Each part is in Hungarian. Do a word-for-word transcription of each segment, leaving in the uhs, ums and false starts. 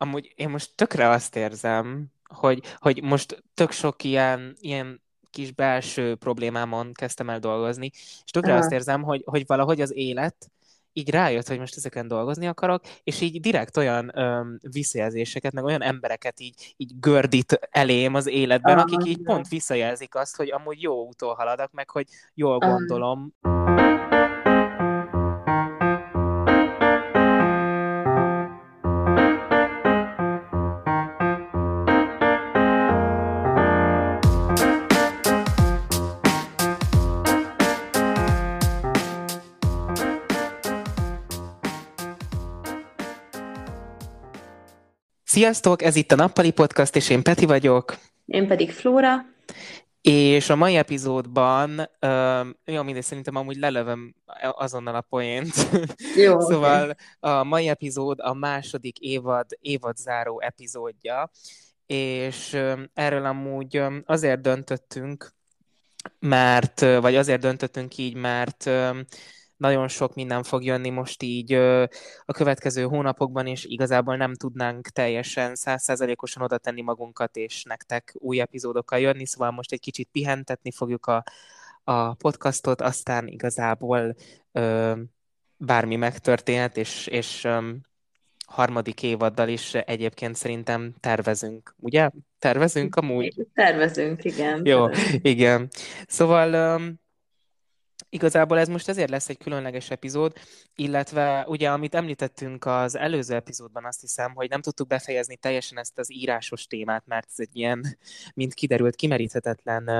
Amúgy én most tökre azt érzem, hogy, hogy most tök sok ilyen, ilyen kis belső problémámon kezdtem el dolgozni, és tökre Aha. azt érzem, hogy, hogy valahogy az élet így rájött, hogy most ezeken dolgozni akarok, és így direkt olyan öm, visszajelzéseket, meg olyan embereket így, így gördít elém az életben, Aha. akik így pont visszajelzik azt, hogy amúgy jó úton haladok, meg hogy jól gondolom. Aha. Sziasztok, ez itt a Nappali podcast, és én Peti vagyok. Én pedig Flóra. És a mai epizódban, jó, mindegy, szerintem amúgy lelövöm azonnal a poént. Jó, szóval okay. A mai epizód a második évad, évadzáró epizódja, és erről amúgy azért döntöttünk, mert, vagy azért döntöttünk így, mert nagyon sok minden fog jönni most így a következő hónapokban, és igazából nem tudnánk teljesen száz százalékosan oda tenni magunkat, és nektek új epizódokkal jönni, szóval most egy kicsit pihentetni fogjuk a, a podcastot, aztán igazából ö, bármi megtörténhet, és, és ö, harmadik évaddal is egyébként szerintem tervezünk, ugye? Tervezünk amúgy? Tervezünk, igen. Jó, igen. Szóval... Ö, Igazából ez most ezért lesz egy különleges epizód, illetve ugye, amit említettünk az előző epizódban, azt hiszem, hogy nem tudtuk befejezni teljesen ezt az írásos témát, mert ez egy ilyen, mint kiderült, kimeríthetetlen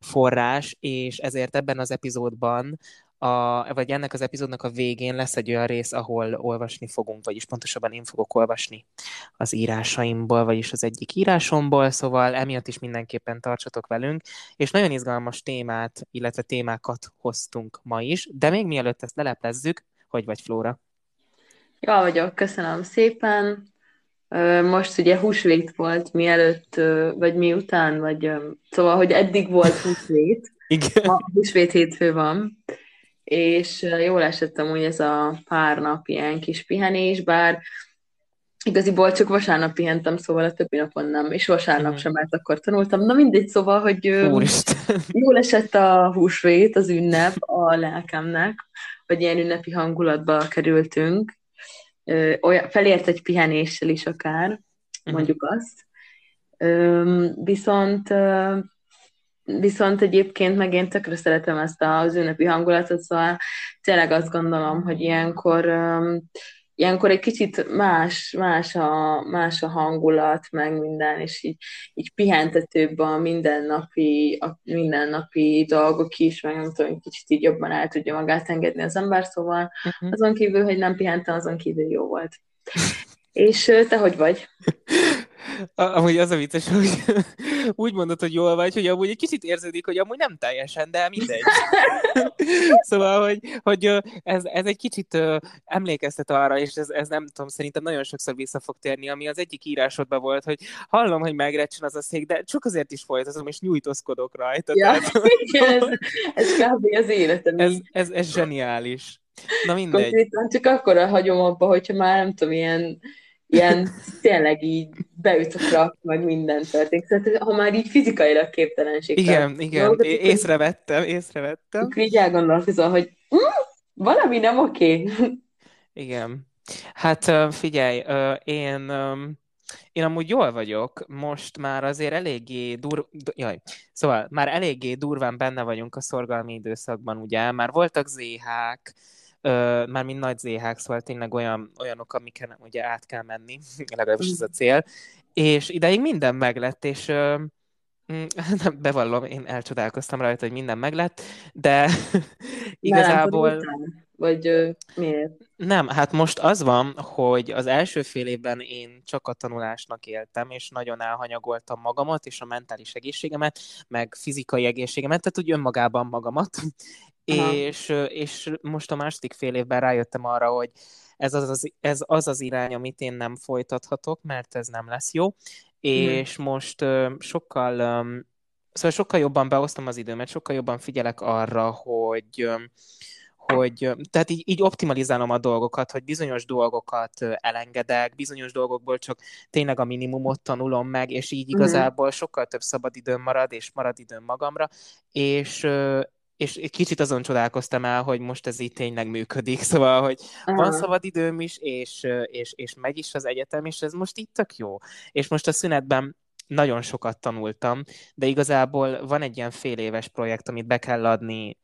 forrás, és ezért ebben az epizódban, a, vagy ennek az epizódnak a végén lesz egy olyan rész, ahol olvasni fogunk, vagyis pontosabban én fogok olvasni az írásaimból, vagyis az egyik írásomból, szóval emiatt is mindenképpen tartsatok velünk, és nagyon izgalmas témát, illetve témákat hoztunk ma is, de még mielőtt ezt leleplezzük, hogy vagy, Flóra? Jól vagyok, köszönöm szépen. Most ugye húsvét volt, mielőtt, vagy miután, vagy szóval, hogy eddig volt húsvét, ma húsvét hétfő van, és jól esett amúgy ez a pár nap ilyen kis pihenés, bár igaziból csak vasárnap pihentem, szóval a többi napon nem, és vasárnap mm. sem, mert akkor tanultam. Na mindegy, szóval, hogy Úristen. Jól esett a húsvét, az ünnep a lelkemnek, hogy ilyen ünnepi hangulatba kerültünk. Olyan, felért egy pihenéssel is akár, mondjuk mm. azt. Viszont... Viszont egyébként meg én tökre szeretem ezt az ünnepi hangulatot, szóval tényleg azt gondolom, hogy ilyenkor, um, ilyenkor egy kicsit más, más, a, más a hangulat, meg minden, és így, így pihentetőbb a mindennapi, a mindennapi dolgok is, meg nem tudom, kicsit így jobban el tudja magát engedni az ember, szóval uh-huh. azon kívül, hogy nem pihentem, azon kívül jó volt. És te hogy vagy? Amúgy az a vicces, hogy úgy mondod, hogy jól vagy, hogy amúgy egy kicsit érződik, hogy amúgy nem teljesen, de mindegy. Szóval, hogy, hogy ez, ez egy kicsit emlékeztet arra, és ez, ez nem tudom, szerintem nagyon sokszor vissza fog térni, ami az egyik írásodban volt, hogy hallom, hogy megrecsen az a szék, de csak azért is folytatom, és nyújtózkodok rajta. Ja, tehát, ez, ez kb. Az életem. Ez, ez, ez zseniális. Na mindegy. Konkrétan csak akkor hagyom abba, hogyha már nem tudom, ilyen Ilyen tényleg így beüt a krak, meg minden történik. Szóval, ha már így fizikailag képtelenség. Igen, igen, é- észrevettem, észrevettem. Így elgondolkozom, hogy hm, valami nem oké. Igen. Hát figyelj, én, én amúgy jól vagyok, most már azért eléggé durv... Jaj, szóval már eléggé durván benne vagyunk a szorgalmi időszakban, ugye? Már voltak zéhák, már mind nagy zéhák, szóval tényleg olyan, olyanok, amiken ugye át kell menni, legalábbis ez a cél, és ideig minden meglett, és nem, bevallom, én elcsodálkoztam rajta, hogy minden meglett, de igazából... Vagy miért? Nem, hát most az van, hogy az első fél évben én csak a tanulásnak éltem, és nagyon elhanyagoltam magamat, és a mentális egészségemet, meg fizikai egészségemet, tehát úgy önmagában magamat, és, és most a második fél évben rájöttem arra, hogy ez az az, ez az az irány, amit én nem folytathatok, mert ez nem lesz jó, és hmm. most sokkal, szóval sokkal jobban beosztom az időmet, sokkal jobban figyelek arra, hogy... hogy tehát így, így optimalizálom a dolgokat, hogy bizonyos dolgokat elengedek, bizonyos dolgokból csak tényleg a minimumot tanulom meg, és így igazából sokkal több szabad időm marad, és marad időm magamra, és, és kicsit azon csodálkoztam el, hogy most ez így tényleg működik, szóval, hogy Aha. van szabad időm is, és, és, és megy is az egyetem, és ez most így tök jó. És most a szünetben nagyon sokat tanultam, de igazából van egy ilyen fél éves projekt, amit be kell adni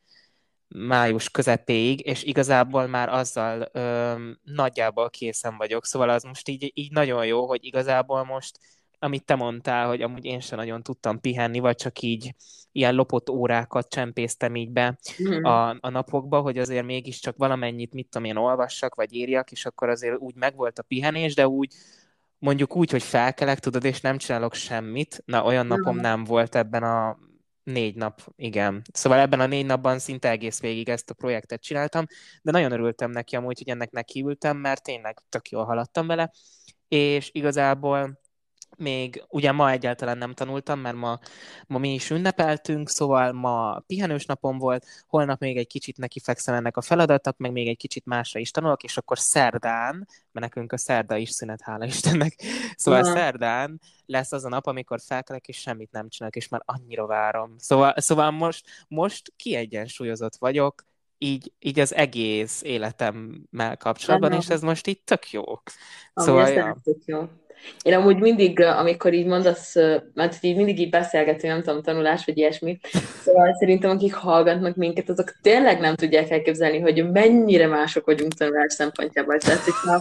május közepéig, és igazából már azzal ö, nagyjából készen vagyok, szóval az most így, így nagyon jó, hogy igazából most, amit te mondtál, hogy amúgy én sem nagyon tudtam pihenni, vagy csak így ilyen lopott órákat csempésztem így be mm. a, a napokba, hogy azért mégiscsak valamennyit, mit tudom én, olvassak, vagy írjak, és akkor azért úgy megvolt a pihenés, de úgy mondjuk úgy, hogy felkelek, tudod, és nem csinálok semmit. Na, olyan napom mm. nem volt ebben a négy nap, igen. Szóval ebben a négy napban szinte egész végig ezt a projektet csináltam, de nagyon örültem neki amúgy, hogy ennek nekiültem, mert tényleg tök jól haladtam vele, és igazából még ugye ma egyáltalán nem tanultam, mert ma, ma mi is ünnepeltünk, szóval ma pihenős napom volt, holnap még egy kicsit nekifekszem ennek a feladatnak, meg még egy kicsit másra is tanulok, és akkor szerdán, mert nekünk a szerda is szünet, hála Istennek, szóval ja. szerdán lesz az a nap, amikor felkelek, és semmit nem csinálok, és már annyira várom. Szóval, szóval most, most kiegyensúlyozott vagyok, így, így az egész életemmel kapcsolatban, Aha. és ez most így tök jó. Szóval, Ami ja. tök jó. Én amúgy mindig, amikor így mondasz, mert így mindig így beszélgetünk, nem tudom, tanulás, vagy ilyesmi, szóval szerintem akik hallgatnak minket, azok tényleg nem tudják elképzelni, hogy mennyire mások vagyunk tanulás szempontjából. Tehát, hogyha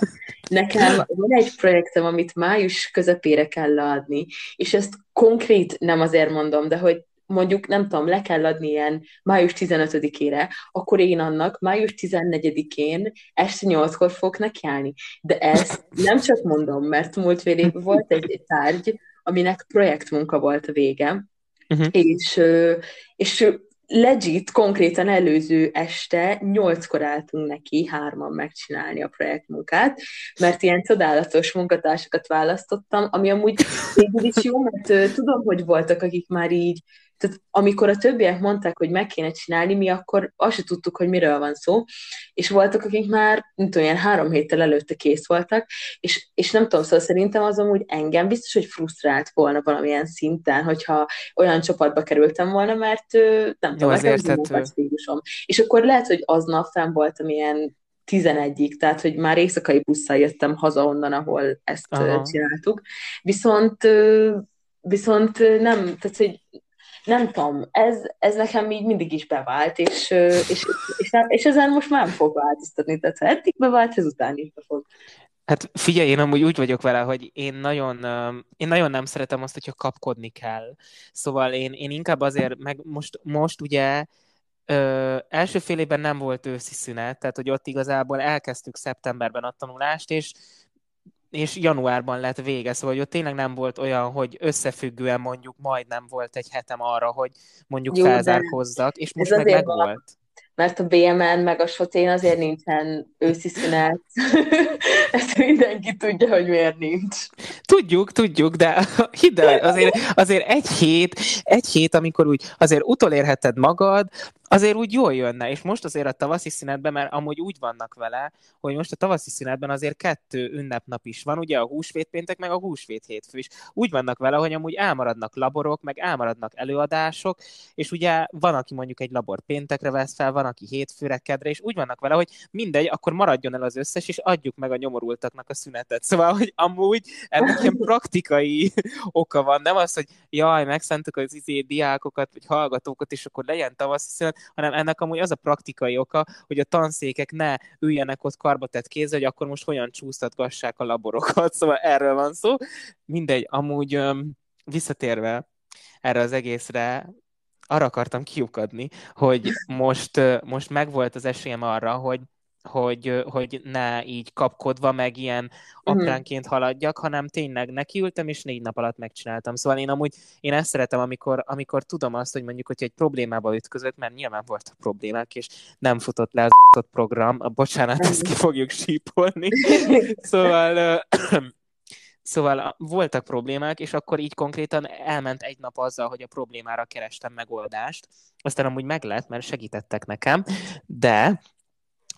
nekem van egy projektem, amit május közepére kell leadni, és ezt konkrét nem azért mondom, de hogy mondjuk, nem tudom, le kell adni ilyen május tizenötödikére, akkor én annak május tizennegyedikén este nyolckor fogok nekiállni. De ezt nem csak mondom, mert múlt végén volt egy tárgy, aminek projektmunka volt a vége, uh-huh. és, és legit, konkrétan előző este nyolckor álltunk neki hárman megcsinálni a projektmunkát, mert ilyen csodálatos munkatársakat választottam, ami amúgy végül is jó, mert tudom, hogy voltak, akik már így, tehát amikor a többiek mondták, hogy meg kéne csinálni, mi akkor azt se tudtuk, hogy miről van szó, és voltak, akik már, nem tudom, ilyen három héttel előtte kész voltak, és, és nem tudom, szóval szerintem az amúgy engem biztos, hogy frusztrált volna valamilyen szinten, hogyha olyan csapatba kerültem volna, mert nem tudom, nekem az munkastílusom. És akkor lehet, hogy aznap fenn voltam ilyen tizenegyig, tehát, hogy már éjszakai busszal jöttem haza onnan, ahol ezt Aha. csináltuk. Viszont, viszont nem, tehát, hogy nem tudom, ez, ez nekem így mindig is bevált, és, és, és, nem, és ezen most már nem fog változtatni, tehát ha eddig bevált, ezután is be fog. Hát figyelj, én amúgy úgy vagyok vele, hogy én nagyon, én nagyon nem szeretem azt, hogyha kapkodni kell. Szóval én, én inkább azért, meg most, most ugye Ö, első fél évben nem volt őszi szünet, tehát hogy ott igazából elkezdtük szeptemberben a tanulást, és és januárban lett vége, szóval hogy ott tényleg nem volt olyan, hogy összefüggően mondjuk majdnem volt egy hetem arra, hogy mondjuk Jó, felzárkozzak, és most meg megvolt. Valami, mert a bé em en meg a Sotén azért nincsen őszi szünet. Ezt mindenki tudja, hogy miért nincs. Tudjuk, tudjuk, de hidd el, azért, azért egy hét, egy hét, amikor úgy azért utolérheted magad, azért úgy jól jönne, és most azért a tavaszi szünetben, mert amúgy úgy vannak vele, hogy most a tavaszi szünetben azért kettő ünnepnap is van, ugye a húsvét péntek, meg a húsvét hétfő is. Úgy vannak vele, hogy amúgy elmaradnak laborok, meg elmaradnak előadások, és ugye van, aki mondjuk egy labor péntekre vesz fel, van, aki hétfőre, kedre, és úgy vannak vele, hogy mindegy, akkor maradjon el az összes, és adjuk meg a nyomorultaknak a szünetet. Szóval, hogy amúgy ennek ilyen praktikai oka van, nem az, hogy jaj, megszántjuk az izé diákokat, vagy hallgatókat, és akkor legyen tavaszi szünet, hanem ennek amúgy az a praktikai oka, hogy a tanszékek ne üljenek ott karbatett kézzel, hogy akkor most hogyan csúsztatgassák a laborokat, szóval erről van szó. Mindegy, amúgy öm, visszatérve erre az egészre, arra akartam kiukadni, hogy most, most megvolt az esélyem arra, hogy, hogy, hogy ne így kapkodva, meg ilyen apránként haladjak, hanem tényleg nekiültem, és négy nap alatt megcsináltam. Szóval én amúgy, én ezt szeretem, amikor, amikor tudom azt, hogy mondjuk, hogyha egy problémába ütközött, mert nyilván voltak problémák, és nem futott le az program, a bocsánat, ezt ki fogjuk sípolni. Szóval... Szóval voltak problémák, és akkor így konkrétan elment egy nap azzal, hogy a problémára kerestem megoldást. Aztán amúgy meg lett, mert segítettek nekem, de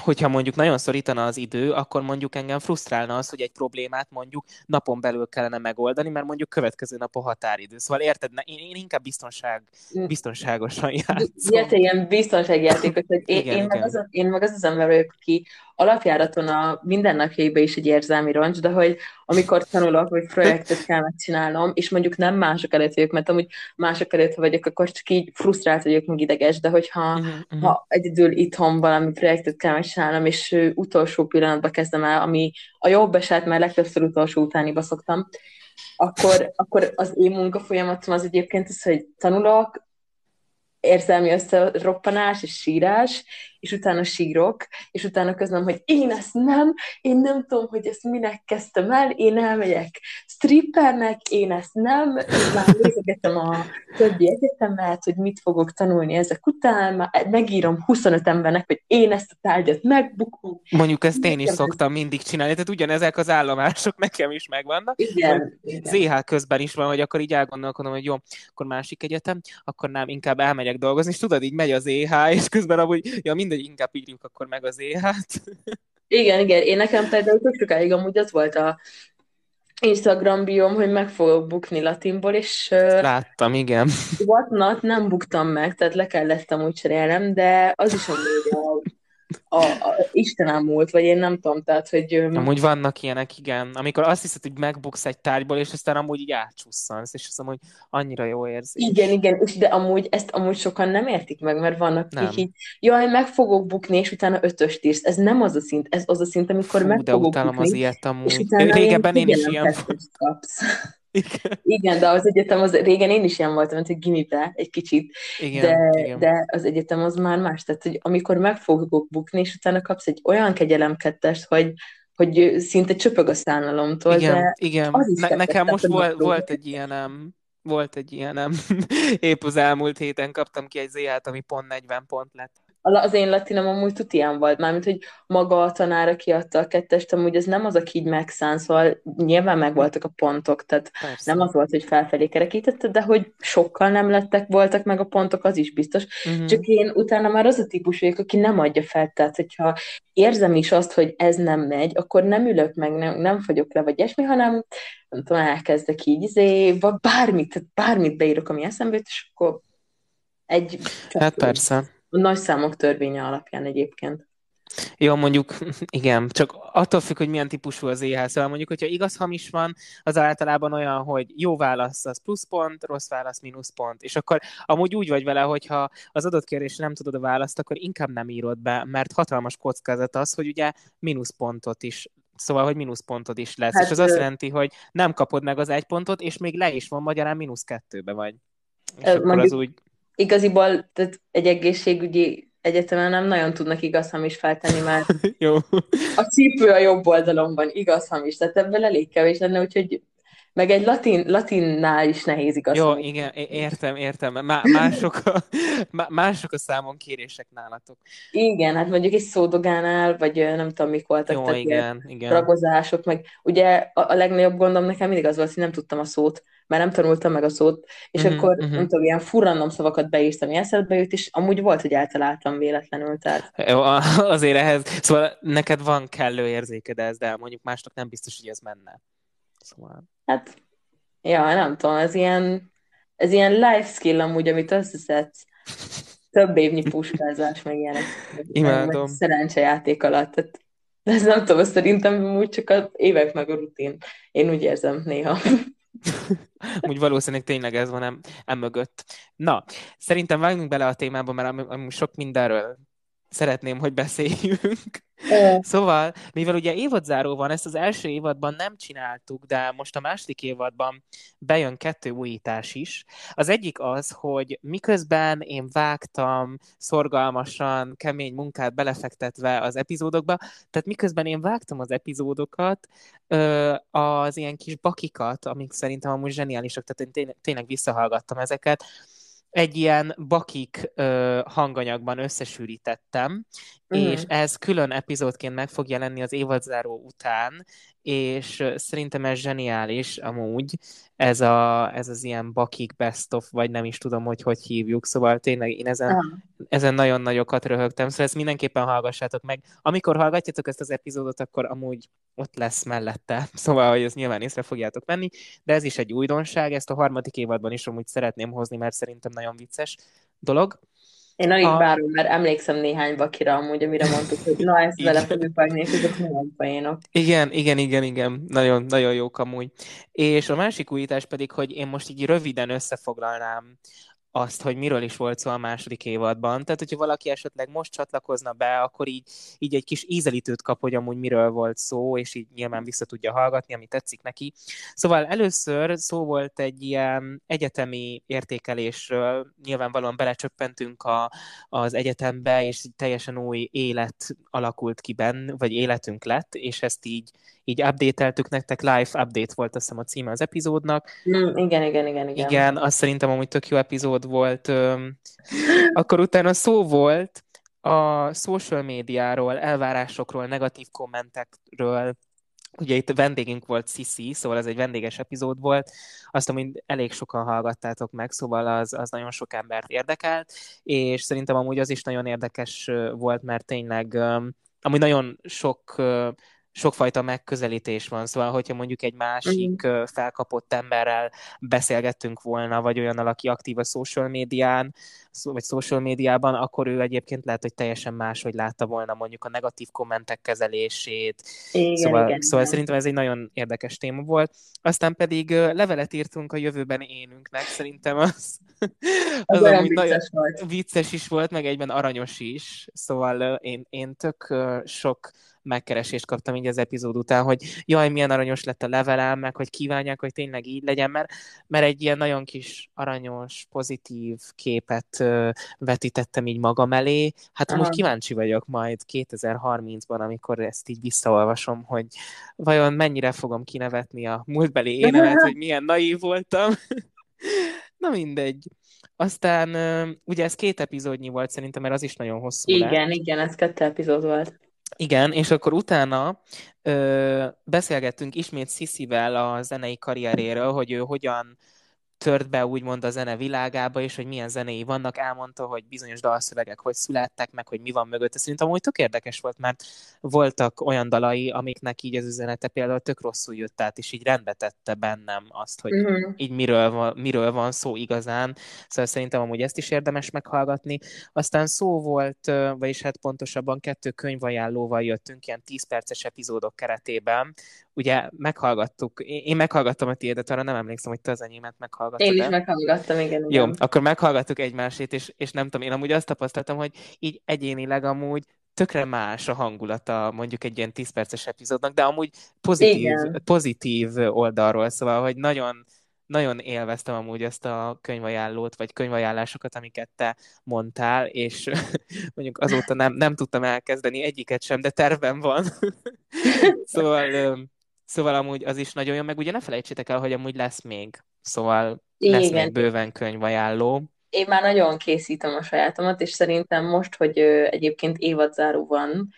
hogyha mondjuk nagyon szorítana az idő, akkor mondjuk engem frusztrálna az, hogy egy problémát mondjuk napon belül kellene megoldani, mert mondjuk következő nap a határidő. Szóval érted, én, én inkább biztonság, biztonságosan játszom. Ilyet, ilyen biztonságjátékos. Hogy én, igen, én, meg az, én meg az az ember vagyok, aki alapjáraton a mindennapjaiban is egy érzelmi roncs, de hogy amikor tanulok, hogy projektet kell megcsinálnom, és mondjuk nem mások előtt vagyok, mert amúgy mások előtt vagyok, akkor csak így frusztrált vagyok, meg ideges, de hogyha uh-huh. ha egyedül itthon valami projektet kell megcsinálnom, és utolsó pillanatban kezdem el, ami a jobb eset, mert legtöbbször utolsó utániba szoktam, akkor, akkor az én munkafolyamatom az egyébként az, hogy tanulok, érzelmi összeroppanás és sírás, és utána sírok, és utána közlöm, hogy én ezt nem, én nem tudom, hogy ezt minek kezdtem el, én elmegyek strippernek, én ezt nem, én már nézegetem a többi egyetemet, hogy mit fogok tanulni ezek után, már megírom huszonöt embernek, hogy én ezt a tárgyat megbukom. Mondjuk ezt én is szoktam mindig csinálni, tehát ugyanezek az állomások nekem is megvannak. Igen. igen. zé há közben is van, hogy akkor így elgondolkodom, hogy jó, akkor másik egyetem, akkor nem, inkább elmegyek dolgozni, és tudod, így megy a zé há, és közben amúgy, ja, mind hogy inkább írjuk akkor meg az éhát. Igen, igen. Én nekem például tök sokáig amúgy az volt a Instagram bióm, hogy meg fogok bukni latinból, és... Láttam, igen. Whatnot nem buktam meg, tehát le kellett amúgy cserélnem, de az is amúgy a, a, a Istenem múlt, vagy én nem tudom, tehát, hogy... Amúgy vannak ilyenek, igen. Amikor azt hiszed, hogy megbuksz egy tárgyból, és aztán amúgy így átsusszansz, és azt mondom, hogy annyira jó érzés. Igen, igen, de amúgy ezt amúgy sokan nem értik meg, mert vannak, akik így, jaj, meg fogok bukni, és utána ötöst írsz. Ez nem az a szint, ez az a szint, amikor Hú, meg fogok utálom bukni, az ilyet amúgy. És utána régebben én is ilyen kapsz. Igen. igen, de az egyetem, az régen én is ilyen voltam, mint egy gimibe, egy kicsit, igen, de, igen. de az egyetem az már más, tehát hogy amikor meg fogok bukni, és utána kapsz egy olyan kegyelemkettest, hogy, hogy szinte csöpög a szánalomtól. Igen, de igen. Ne- nekem most volt, volt egy ilyenem, volt egy ilyenem, épp az elmúlt héten kaptam ki egy zé há-t, ami pont negyven pont lett. Az én latinom amúgy tud ilyen volt, mármint, hogy maga a tanára kiadta a kettest, amúgy ez nem az, aki így megszán, szóval nyilván megvoltak a pontok, tehát Persze. nem az volt, hogy felfelé kerekítette, de hogy sokkal nem lettek, voltak meg a pontok, az is biztos. Uh-huh. Csak én utána már az a típus vagyok, aki nem adja fel, tehát hogyha érzem is azt, hogy ez nem megy, akkor nem ülök meg, nem, nem fogyok le, vagy ilyesmi, hanem nem tudom, elkezdek így, izé, vagy bármit, tehát bármit beírok, ami eszembe jut, és akkor egy... Hát persze. A nagy számok törvénye alapján egyébként. Jó, mondjuk, igen, csak attól függ, hogy milyen típusú az éhá. Szóval mondjuk, hogyha igaz hamis van, az általában olyan, hogy jó válasz az pluszpont, rossz válasz mínuszpont. És akkor amúgy úgy vagy vele, hogyha az adott kérdésre nem tudod a választ, akkor inkább nem írod be, mert hatalmas kockázat az, hogy ugye mínuszpontot is, szóval, hogy mínuszpontod is lesz. Hát és az ő... azt jelenti, hogy nem kapod meg az egy pontot, és még le is van, magyarán mínusz kettőbe vagy. És ö, akkor mondjuk... az úgy... Igaziból tehát egy egészségügyi egyetemen nem nagyon tudnak igazhamis feltenni, mert Jó. a cipő a jobb oldalon van, igazhamis, tehát ebből elég kevés lenne, úgyhogy meg egy latin, latinnál is nehéz igazhamis. Jó, igen, értem, értem. Má- mások, a, má- mások a számon kérések nálatok. Igen, hát mondjuk egy szódogánál, vagy nem tudom, mik voltak, Jó, igen, igen. ragozások, meg ugye a, a legnagyobb gondom nekem mindig az volt, hogy nem tudtam a szót, mert nem tanultam meg a szót, és mm-hmm, akkor mm-hmm. nem tudom, ilyen furrannom szavakat beírtam, ilyen szerepbe jött, és amúgy volt, hogy eltaláltam véletlenül. Tehát... Jó, azért ehhez, szóval neked van kellő érzéked ez, de mondjuk másnak nem biztos, hogy ez menne. Szóval... Hát, ja, nem tudom, ez ilyen, ez ilyen life skill amúgy, amit összeszedsz. Több évnyi puskázás, meg ilyenek. Imádom. Szerencsejáték alatt, tehát ez nem tudom, szerintem úgy csak az évek meg a rutin. Én úgy érzem néha. Úgy valószínűleg tényleg ez van em, em mögött. Na, szerintem vágjunk bele a témába, mert am- am- sok mindenről szeretném, hogy beszéljünk. Szóval, mivel ugye évadzáró van, ezt az első évadban nem csináltuk, de most a második évadban bejön kettő újítás is. Az egyik az, hogy miközben én vágtam szorgalmasan, kemény munkát belefektetve az epizódokba, tehát miközben én vágtam az epizódokat, az ilyen kis bakikat, amik szerintem amúgy zseniálisak, tehát én tényleg visszahallgattam ezeket, egy ilyen bakik ö, hanganyagban összesűrítettem, uh-huh. és ez külön epizódként meg fog jelenni az évadzáró után, és szerintem ez zseniális amúgy, ez, a, ez az ilyen Bakik Best of, vagy nem is tudom, hogy hogy hívjuk, szóval tényleg én ezen, uh-huh. ezen nagyon nagyokat röhögtem, szóval ezt mindenképpen hallgassátok meg. Amikor hallgatjátok ezt az epizódot, akkor amúgy ott lesz mellette, szóval, hogy ezt nyilván észre fogjátok venni, de ez is egy újdonság, ezt a harmadik évadban is amúgy szeretném hozni, mert szerintem nagyon vicces dolog. Én alig a... várom, mert emlékszem néhány Bakira amúgy, amire mondtuk, hogy na, ezt vele fogjuk vágni, és ezek nagyon poénok. Igen, igen, igen, igen. Nagyon, nagyon jók amúgy. És a másik újítás pedig, hogy én most így röviden összefoglalnám azt, hogy miről is volt szó a második évadban. Tehát, hogyha valaki esetleg most csatlakozna be, akkor így, így egy kis ízelítőt kap, hogy amúgy miről volt szó, és így nyilván vissza tudja hallgatni, ami tetszik neki. Szóval először szó volt egy ilyen egyetemi értékelésről, nyilvánvalóan belecsöppentünk a, az egyetembe, és teljesen új élet alakult ki benn, vagy életünk lett, és ezt így, így update-eltük nektek, live update volt azt hiszem a címe az epizódnak. Mm, igen, igen, igen, igen. Igen, azt szerintem amúgy tök jó epizód volt. Akkor utána szó volt a social médiáról, elvárásokról, negatív kommentekről. Ugye itt vendégünk volt Sisi, szóval ez egy vendéges epizód volt. Azt amúgy elég sokan hallgattátok meg, szóval az, az nagyon sok embert érdekelt, és szerintem amúgy az is nagyon érdekes volt, mert tényleg amúgy nagyon sok sokfajta megközelítés van, szóval hogyha mondjuk egy másik mm. felkapott emberrel beszélgettünk volna, vagy olyannal, aki aktív a social médián, vagy social médiában, akkor ő egyébként lehet, hogy teljesen máshogy látta volna mondjuk a negatív kommentek kezelését. Igen, szóval igen, szóval igen. Szerintem ez egy nagyon érdekes téma volt. Aztán pedig levelet írtunk a jövőben énünknek, szerintem az, az, az amúgy vicces nagyon volt. Vicces is volt, meg egyben aranyos is, szóval én, én tök sok megkeresést kaptam így az epizód után, hogy jaj, milyen aranyos lett a levelem, meg hogy kívánják, hogy tényleg így legyen, mert, mert egy ilyen nagyon kis aranyos, pozitív képet ö, vetítettem így magam elé. Hát most kíváncsi vagyok majd kétezer-harmincban, amikor ezt így visszaolvasom, hogy vajon mennyire fogom kinevetni a múltbeli énemet, hogy milyen naív voltam. Na mindegy. Aztán ö, ugye ez két epizódnyi volt szerintem, mert az is nagyon hosszú lett. Igen, igen, ez kettő epizód volt. Igen, és akkor utána ö, beszélgettünk ismét Sisivel a zenei karrieréről, hogy ő hogyan tört be úgymond a zene világába, és hogy milyen zenéi vannak, elmondta, hogy bizonyos dalszövegek hogy születtek, meg hogy mi van mögötte. Szerintem amúgy tök érdekes volt, mert voltak olyan dalai, amiknek így az üzenete például tök rosszul jött át, és így rendbe tette bennem azt, hogy uh-huh. így miről van, miről van szó igazán. Szóval szerintem amúgy ezt is érdemes meghallgatni. Aztán szó volt, vagyis hát pontosabban kettő könyvajánlóval jöttünk, ilyen tíz perces epizódok keretében. Ugye meghallgattuk, én meghallgattam a tiédet, arra nem emlékszem, hogy te az enyémet meghallgattad. Én is meghallgattam, igen, igen. Jó, akkor meghallgattuk egymásét, és, és nem tudom, én amúgy azt tapasztaltam, hogy így egyénileg amúgy tökre más a hangulata mondjuk egy ilyen tíz perces epizódnak, de amúgy pozitív, pozitív oldalról, szóval, hogy nagyon, nagyon élveztem amúgy ezt a könyvajánlót, vagy könyvajánlásokat, amiket te mondtál, és mondjuk azóta nem, nem tudtam elkezdeni egyiket sem, de tervem van. Szóval... Szóval amúgy az is nagyon jó, meg ugye ne felejtsétek el, hogy amúgy lesz még. Szóval lesz igen. még bőven könyvajánló. Én már nagyon készítem a sajátomat, és szerintem most, hogy egyébként évadzáró van,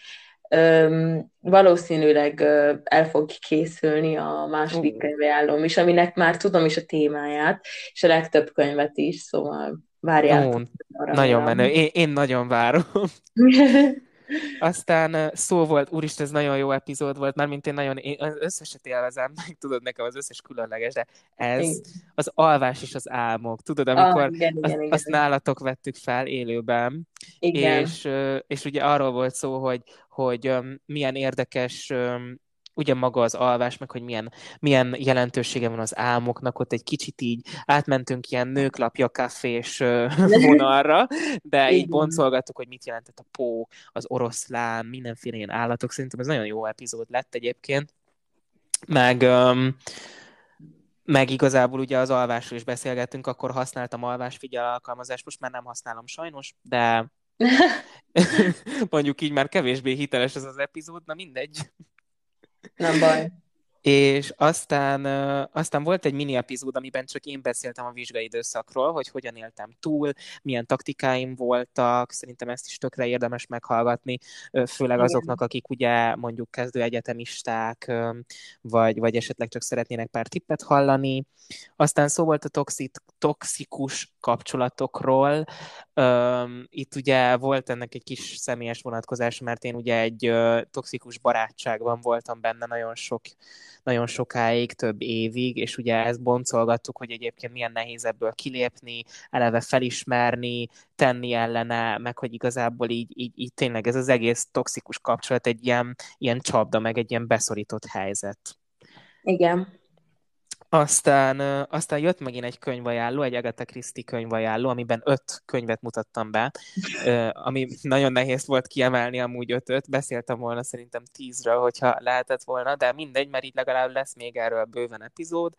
valószínűleg el fog készülni a második könyvajánlóm is, aminek már tudom is a témáját, és a legtöbb könyvet is, szóval várjátok. Nagyon menő, én, én nagyon várom. Aztán szó volt, úristen, ez nagyon jó epizód volt, mármint én nagyon én összeset élvezem, meg tudod, nekem az összes különleges, de ez az alvás és az álmok, tudod, amikor ah, igen, igen, igen, azt igen. nálatok vettük fel élőben, és, és ugye arról volt szó, hogy, hogy milyen érdekes ugye maga az alvás, meg hogy milyen, milyen jelentősége van az álmoknak, ott egy kicsit így átmentünk ilyen nőklapja kafés vonalra, de így boncolgattuk, hogy mit jelentett a pó, az oroszlán, mindenféle ilyen állatok. Szerintem ez nagyon jó epizód lett egyébként. Meg... Um, meg igazából ugye az alvásról is beszélgettünk, akkor használtam alvásfigyel alkalmazást, most már nem használom sajnos, de mondjuk így már kevésbé hiteles ez az epizód, na mindegy. Nem baj. És aztán, aztán volt egy mini epizód, amiben csak én beszéltem a vizsgai időszakról, hogy hogyan éltem túl, milyen taktikáim voltak, szerintem ezt is tökre érdemes meghallgatni, főleg azoknak, akik ugye mondjuk kezdő egyetemisták, vagy, vagy esetleg csak szeretnének pár tippet hallani. Aztán szó volt a toxit, toxikus kapcsolatokról. Itt ugye volt ennek egy kis személyes vonatkozás, mert én ugye egy toxikus barátságban voltam benne nagyon sok nagyon sokáig, több évig, és ugye ezt boncolgattuk, hogy egyébként milyen nehéz ebből kilépni, eleve felismerni, tenni ellene, meg hogy igazából így, így, így tényleg ez az egész toxikus kapcsolat egy ilyen, ilyen csapda, meg egy ilyen beszorított helyzet. Igen. Aztán, aztán jött megint egy könyvajánló, egy Agatha Christie könyvajánló, amiben öt könyvet mutattam be, ami nagyon nehéz volt kiemelni amúgy ötöt, beszéltem volna szerintem tízről, hogyha lehetett volna, de mindegy, mert így legalább lesz még erről bőven epizód.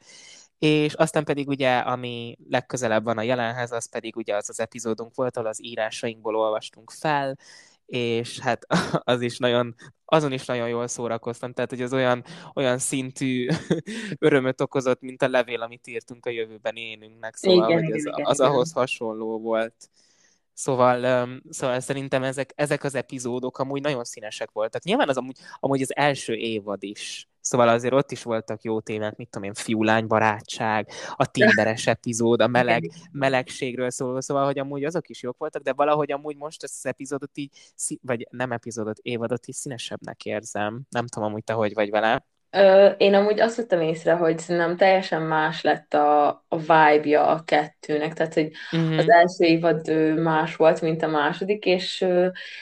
És aztán pedig ugye, ami legközelebb van a jelenhez, az pedig ugye az az epizódunk volt, ahol az írásainkból olvastunk fel, és hát az is nagyon, azon is nagyon jól szórakoztam, tehát hogy az olyan, olyan szintű örömöt okozott, mint a levél, amit írtunk a jövőben énünknek, szóval igen, hogy ez, igen, az igen. Ahhoz hasonló volt. Szóval, szóval szerintem ezek, ezek az epizódok amúgy nagyon színesek voltak. Nyilván az amúgy, amúgy az első évad is, szóval azért ott is voltak jó témák, mit tudom én, fiú-lány barátság, a tinderes epizód, a meleg, melegségről szóló, szóval, hogy amúgy azok is jók voltak, de valahogy amúgy most ezt az epizódot így, vagy nem epizódot, évadot így színesebbnek érzem. Nem tudom amúgy te hogy vagy vele. Ö, én amúgy azt vettem észre, hogy nem teljesen más lett a, a vibe-ja a kettőnek, tehát hogy mm-hmm. az első évad más volt, mint a második, és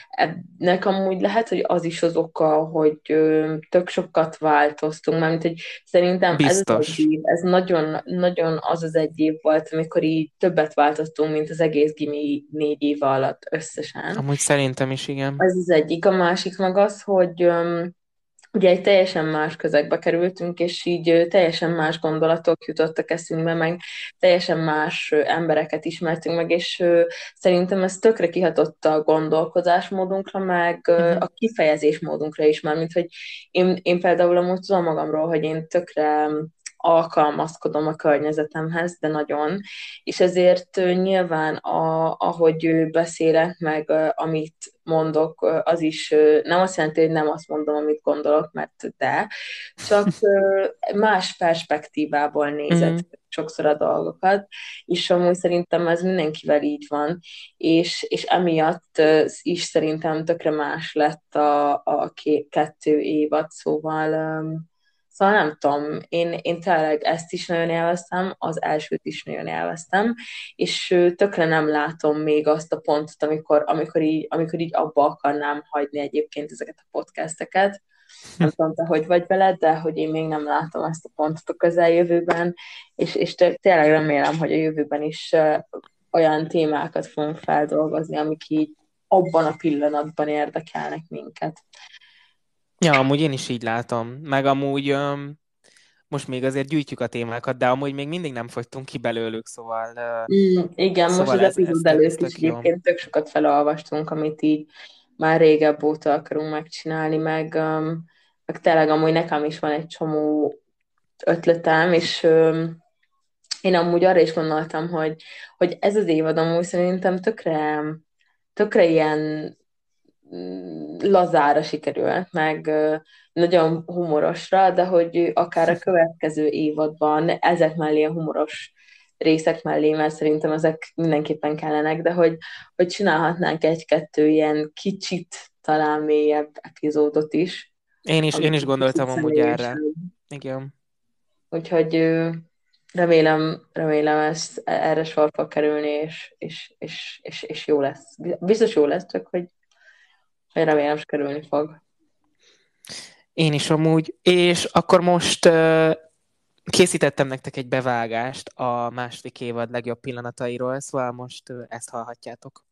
ennek amúgy lehet, hogy az is az oka, hogy tök sokat változtunk, mert mint, hogy szerintem biztos. Ez az év, ez nagyon, nagyon az az egy év volt, amikor így többet változtunk, mint az egész gimi négy éve alatt összesen. Amúgy szerintem is, igen. Ez az egyik, a másik meg az, hogy ugye egy teljesen más közegbe kerültünk, és így teljesen más gondolatok jutottak eszünkbe, meg teljesen más embereket ismertünk meg, és szerintem ez tökre kihatott a gondolkodásmódunkra, meg a kifejezésmódunkra is már, mint hogy én, én például amúgy tudom magamról, hogy én tökre alkalmazkodom a környezetemhez, de nagyon, és ezért nyilván a, ahogy beszélek, meg amit mondok, az is nem azt jelenti, hogy nem azt mondom, amit gondolok, mert de, csak más perspektívából nézed mm-hmm. sokszor a dolgokat, és amúgy szerintem ez mindenkivel így van, és, és emiatt is szerintem tökre más lett a, a két, kettő évad, szóval... Szóval nem tudom, én, én tényleg ezt is nagyon élveztem, az elsőt is nagyon élveztem, és tökre nem látom még azt a pontot, amikor, amikor, így, amikor így abba akarnám hagyni egyébként ezeket a podcasteket. Nem tudom, te hogy vagy veled, de hogy én még nem látom ezt a pontot a közeljövőben, és, és tényleg remélem, hogy a jövőben is olyan témákat fogunk feldolgozni, amik így abban a pillanatban érdekelnek minket. Ja, amúgy én is így látom. Meg amúgy öm, most még azért gyűjtjük a témákat, de amúgy még mindig nem fogytunk ki belőlük, szóval... Mm, igen, szóval most az epizód előtt is egyébként tök sokat felolvastunk, amit így már régebb óta akarunk megcsinálni, meg, öm, meg tényleg amúgy nekem is van egy csomó ötletem, és... Öm, én amúgy arra is gondoltam, hogy, hogy ez az évad amúgy szerintem tökre, tökre ilyen... lazára sikerül, meg nagyon humorosra, de hogy akár a következő évadban ezek mellé a humoros részek mellé, mert szerintem ezek mindenképpen kellenek, de hogy, hogy csinálhatnánk egy-kettő ilyen kicsit talán mélyebb epizódot is. Én is, én is gondoltam amúgy erre. Igen. Úgyhogy remélem, remélem ezt erre sor fog kerülni, és, és, és, és, és jó lesz. Biztos jó lesz, csak hogy hogy remélem, is kerülni fog. Én is amúgy. És akkor most uh, készítettem nektek egy bevágást a második évad legjobb pillanatairól, szóval most uh, ezt hallhatjátok.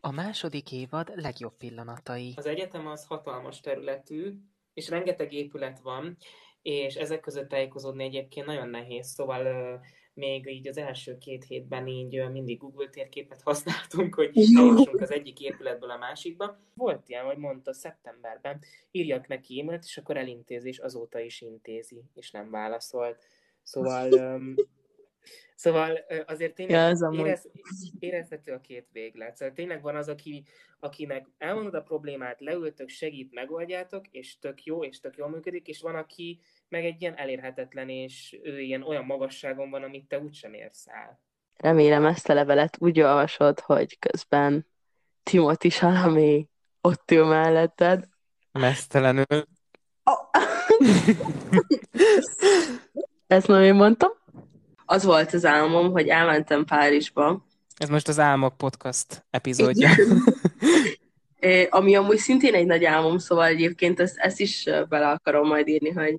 A második évad legjobb pillanatai. Az egyetem az hatalmas területű, és rengeteg épület van, és ezek között tájékozódni egyébként nagyon nehéz, szóval uh, még így az első két hétben így mindig Google térképet használtunk, hogy eljussunk az egyik épületből a másikba. Volt ilyen, hogy mondta szeptemberben, írjak neki e-mailt, és akkor elintézi, és azóta is intézi, és nem válaszolt. Szóval, um, szóval azért tényleg ja, ez érez, érezhető a két véglet. Szóval tényleg van az, aki, akinek elmondod a problémát, leültök, segít, megoldjátok, és tök jó, és tök jól működik, és van, aki meg egy ilyen elérhetetlen, és ő ilyen olyan magasságon van, amit te úgysem érsz el. Remélem ezt a levelet úgy olvasod, hogy közben Timothy Salami ott ül melletted. Mesztelenül. Oh. Ezt nem én mondtam. Az volt az álmom, hogy elmentem Párizsba. Ez most az Álmok podcast epizódja. É, ami amúgy szintén egy nagy álmom, szóval egyébként ezt, ezt is bele akarom majd írni, hogy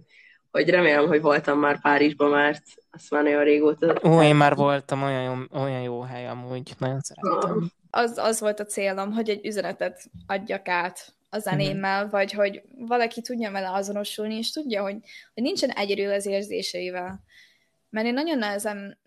hogy remélem, hogy voltam már Párizsban, mert azt már nagyon régóta... Ó, én már voltam, olyan jó, olyan jó hely amúgy, nagyon szerettem. Az, az volt a célom, hogy egy üzenetet adjak át a zenémmel, mm-hmm. vagy hogy valaki tudja vele azonosulni, és tudja, hogy, hogy nincsen egyedül az érzéseivel. Mert én nagyon nehezen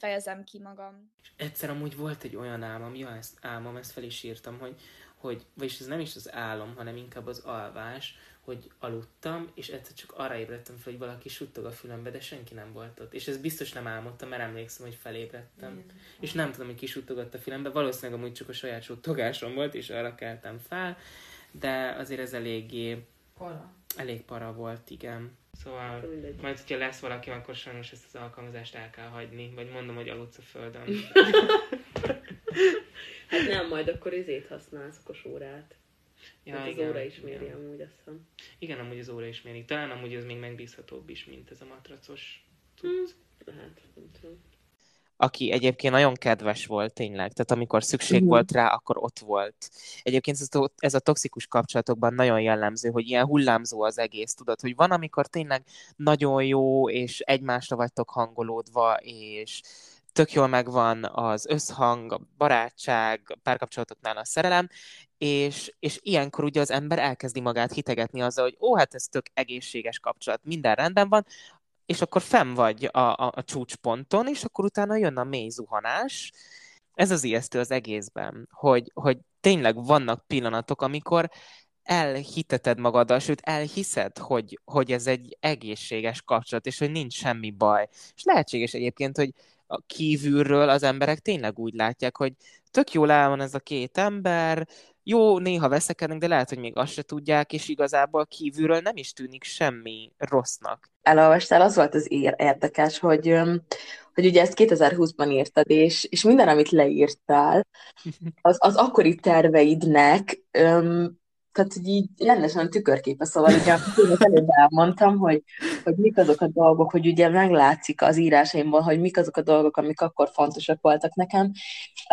fejezem ki magam. Egyszer amúgy volt egy olyan álmom, ja, ezt, álmom, ezt fel is írtam, hogy, hogy vagyis ez nem is az álom, hanem inkább az alvás, hogy aludtam, és egyszer csak arra ébredtem fel, hogy valaki suttog a fülembe, de senki nem volt ott. És ez biztos nem álmodtam, mert emlékszem, hogy felébredtem. Mm. És nem tudom, hogy ki suttogott a fülembe, valószínűleg amúgy csak a saját suttogásom volt, és arra keltem fel, de azért ez eléggé... Para. Elég para volt, igen. Szóval mindegy. Majd, hogyha lesz valaki, akkor sajnos ezt az alkalmazást el kell hagyni, vagy mondom, hogy aludsz a földön. Hát nem, majd akkor izét használsz, okos órát. Ja, hát az igen, óra is méri, igen. Amúgy azt hiszem. Igen, amúgy az óra is méri. Talán amúgy az még megbízhatóbb is, mint ez a matracos tudsz. Hmm. Hát, nem tudom. Aki egyébként nagyon kedves volt tényleg, tehát amikor szükség uh-huh. volt rá, akkor ott volt. Egyébként ez a toxikus kapcsolatokban nagyon jellemző, hogy ilyen hullámzó az egész, tudod, hogy van, amikor tényleg nagyon jó, és egymásra vagytok hangolódva, és tök jól megvan az összhang, a barátság, a párkapcsolatoknál a szerelem, és, és ilyenkor ugye az ember elkezdi magát hitegetni azzal, hogy ó, hát ez tök egészséges kapcsolat, minden rendben van, és akkor fenn vagy a, a, a csúcsponton, és akkor utána jön a mély zuhanás. Ez az ijesztő az egészben, hogy, hogy tényleg vannak pillanatok, amikor elhiteted magaddal, sőt elhiszed, hogy, hogy ez egy egészséges kapcsolat, és hogy nincs semmi baj. És lehetséges egyébként, hogy a kívülről az emberek tényleg úgy látják, hogy tök jól el van ez a két ember, jó, néha veszekednek, de lehet, hogy még azt se tudják, és igazából kívülről nem is tűnik semmi rossznak. Elolvastál, az volt az érdekes, hogy, hogy ugye ezt kétezer-húszban írtad, és, és minden, amit leírtál, az, az akkori terveidnek, öm, tehát hogy így rendesen tükörképe, szóval ugye előbb elmondtam, hogy, hogy mik azok a dolgok, hogy ugye meglátszik az írásaimból, hogy mik azok a dolgok, amik akkor fontosak voltak nekem.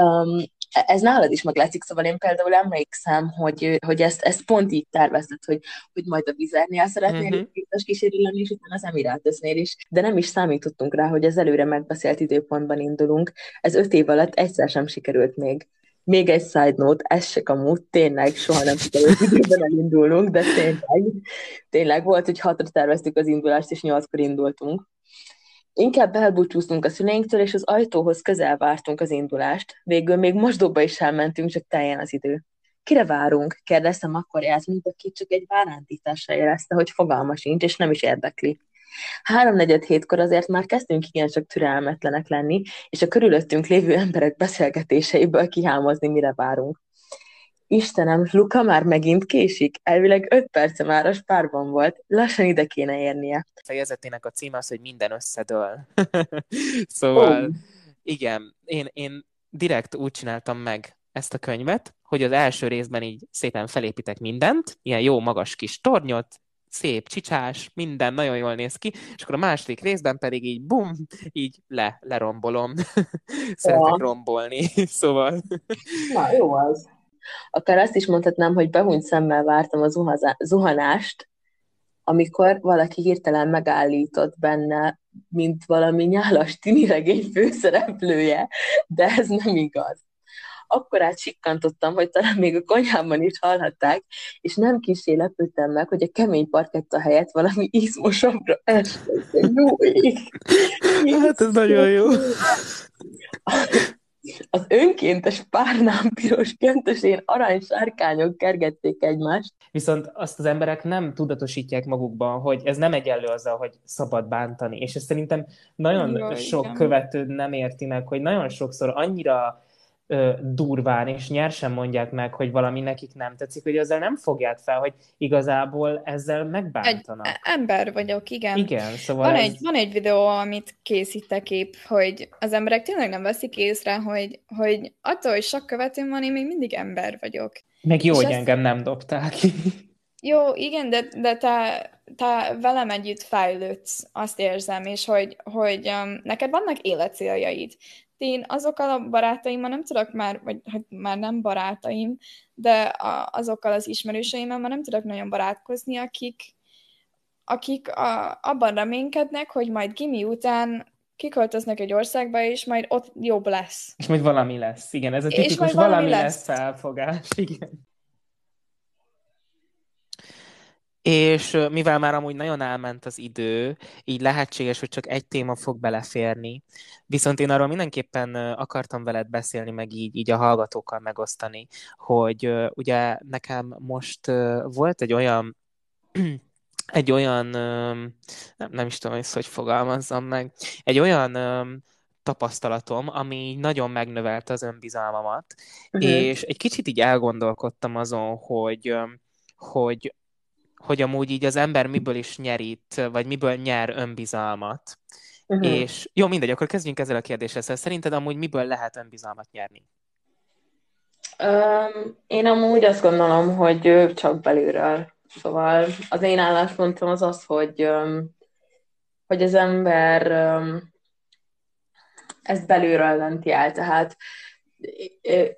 Um, ez nálad is meglátszik, szóval én például emlékszem, hogy, hogy ezt, ezt pont így tervezted, hogy, hogy majd a Vizernél szeretnél uh-huh. is kísérni lenni, és utána az Emirátusnél is, de nem is számítottunk rá, hogy az előre megbeszélt időpontban indulunk. Ez öt év alatt egyszer sem sikerült még. Még egy side note, ez se kamú, tényleg soha nem sikerült időben elindulnunk, de tényleg, tényleg volt, hogy hatra terveztük az indulást, és nyolckor indultunk. Inkább elbúcsúztunk a szüleinktől, és az ajtóhoz közel vártunk az indulást. Végül még mosdóba is elmentünk, csak teljen az idő. Kire várunk? Kérdeztem akkor ezt, mint aki csak egy várándításra érezte, hogy fogalma sincs, és nem is érdekli. Háromnegyed hétkor azért már kezdtünk igencsak türelmetlenek lenni, és a körülöttünk lévő emberek beszélgetéseiből kihámozni, mire várunk. Istenem, Luka már megint késik, elvileg öt perce már a spárban volt, lassan ide kéne érnie. A fejezetének a címe az, hogy minden összedől. Szóval, oh. igen, én, én direkt úgy csináltam meg ezt a könyvet, hogy az első részben így szépen felépítek mindent, ilyen jó magas kis tornyot, szép, csicsás, minden nagyon jól néz ki, és akkor a második részben pedig így bum, így le, lerombolom. Szeretek ja. rombolni, szóval. Na, jó az. Akár azt is mondhatnám, hogy behúny szemmel vártam a zuhazá- zuhanást, amikor valaki hirtelen megállított benne, mint valami nyálas tini regény főszereplője, de ez nem igaz. akkorát sikkantottam, hogy talán még a konyhában is hallhatták, és nem kissé lepődtem meg, hogy a kemény parketta helyett valami izmosabbra esett. Jó ég! Hát ez nagyon jó! Az önkéntes párnám piros köntösén aranysárkányok kergették egymást. Viszont azt az emberek nem tudatosítják magukban, hogy ez nem egyenlő azzal, hogy szabad bántani. És ez szerintem nagyon Jaj, sok igen. követőd nem érti meg, hogy nagyon sokszor annyira ö, durván és nyersen mondják meg, hogy valami nekik nem tetszik, hogy ezzel nem fogják fel, hogy igazából ezzel megbántanak. Egy ember vagyok, igen. igen szóval van, ez... egy, van egy videó, amit készítek épp, hogy az emberek tényleg nem veszik észre, hogy, hogy attól, hogy sok követőm van, én még mindig ember vagyok. Meg jó, és hogy engem nem dobták. Jó, igen, de, de te, te velem együtt fejlődsz, azt érzem, és hogy, hogy um, neked vannak életcéljaid. Én azokkal a barátaimmal nem tudok már, vagy hát már nem barátaim, de a, azokkal az ismerőseimmel már nem tudok nagyon barátkozni, akik, akik a, abban reménykednek, hogy majd gimi után kiköltöznek egy országba, és majd ott jobb lesz. És majd valami lesz, igen. Ez a tipikus valami, valami lesz felfogás, igen. És mivel már amúgy nagyon elment az idő, így lehetséges, hogy csak egy téma fog beleférni. Viszont én arról mindenképpen akartam veled beszélni, meg így, így a hallgatókkal megosztani, hogy ugye nekem most volt egy olyan... egy olyan, nem, nem is tudom, hogy fogalmazzam meg, egy olyan tapasztalatom, ami nagyon megnövelte az önbizalmamat, uh-huh. és egy kicsit így elgondolkodtam azon, hogy, hogy, hogy amúgy így az ember miből is nyerít, vagy miből nyer önbizalmat. Uh-huh. És jó, mindegy, akkor kezdjünk ezzel a kérdéssel. Szerinted amúgy miből lehet önbizalmat nyerni? Um, én amúgy azt gondolom, hogy csak belülről. Szóval az én álláspontom az az, hogy, hogy az ember ezt belülről lenti el. Tehát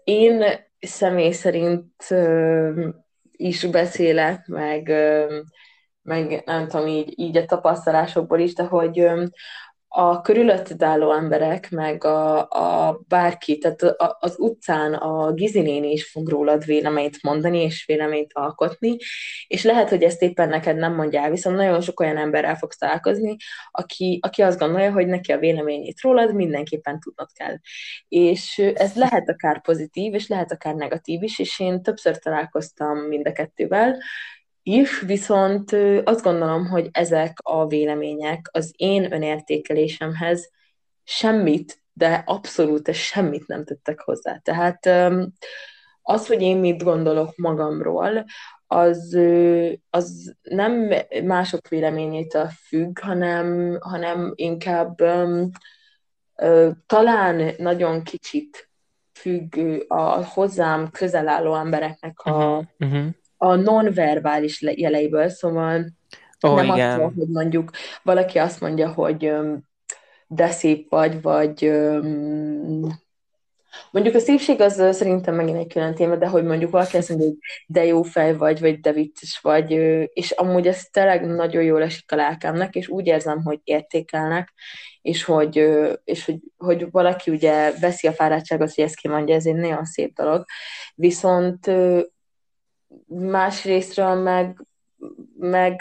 én személy szerint is beszélek, meg, meg nem tudom, így, így a tapasztalásokból is, de hogy a körülötted álló emberek, meg a, a bárki, tehát az utcán a Gizi néni is fog rólad véleményt mondani, és véleményt alkotni, és lehet, hogy ezt éppen neked nem mondjál, viszont nagyon sok olyan emberrel fogsz találkozni, aki, aki azt gondolja, hogy neki a véleményét rólad mindenképpen tudnod kell. És ez lehet akár pozitív, és lehet akár negatív is, és én többször találkoztam mind a kettővel, is, viszont azt gondolom, hogy ezek a vélemények az én önértékelésemhez semmit, de abszolút semmit nem tettek hozzá. Tehát az, hogy én mit gondolok magamról, az, az nem mások véleményétől függ, hanem, hanem inkább talán nagyon kicsit függ a hozzám közel álló embereknek a uh-huh. a non-verbális jeleiből, szóval oh, nem igen. attól, hogy mondjuk valaki azt mondja, hogy de szép vagy, vagy mondjuk a szépség az szerintem megint egy külön téma, de hogy mondjuk valaki azt mondja, hogy de jó fej vagy, vagy de vicces vagy, és amúgy ez tényleg nagyon jól esik a lelkámnak, és úgy érzem, hogy értékelnek, és hogy, és hogy, hogy valaki ugye veszi a fáradtságot, hogy ezt kimondja, ez egy nagyon szép dolog, viszont másrésztről meg, meg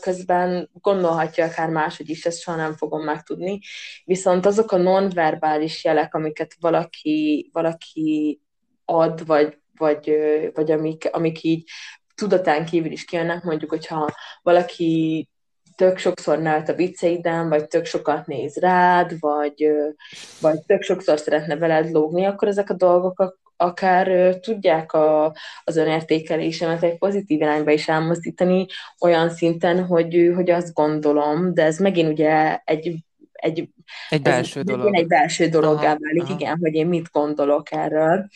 közben gondolhatja akár máshogy is, ezt soha nem fogom megtudni, viszont azok a nonverbális jelek, amiket valaki, valaki ad, vagy, vagy, vagy amik, amik így tudatán kívül is kijönnek, mondjuk, hogyha valaki tök sokszor nevet a vicceiden, vagy tök sokat néz rád, vagy, vagy tök sokszor szeretne veled lógni, akkor ezek a dolgok akár tudják a, az önértékelésemet egy pozitív irányba is elmozdítani, olyan szinten, hogy, hogy azt gondolom, de ez megint ugye egy, egy, egy belső dolog. Egy belső dologgá válik, igen, hogy én mit gondolok erről,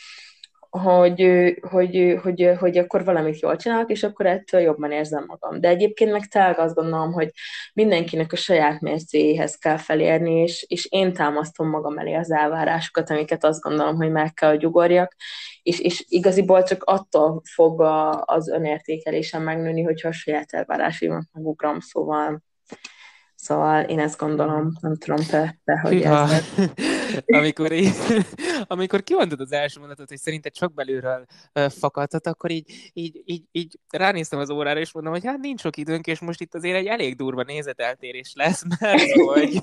hogy, hogy, hogy, hogy akkor valamit jól csinálok, és akkor ettől jobban érzem magam. De egyébként meg tényleg azt gondolom, hogy mindenkinek a saját mércéjéhez kell felérni, és, és én támasztom magam elé az elvárásokat, amiket azt gondolom, hogy meg kell, hogy ugorjak, és, és igaziból csak attól fog a, az önértékelésem megnőni, hogyha a saját elvárásaimat megugrom, szóval, szóval én ezt gondolom, nem tudom te, te hogy érzed. amikor, így, amikor kimondod az első mondatot, hogy szerinted csak belülről fakadhat, akkor így, így, így, így ránéztem az órára, és mondom, hogy hát nincs sok időnk, és most itt azért egy elég durva nézeteltérés lesz, mert hogy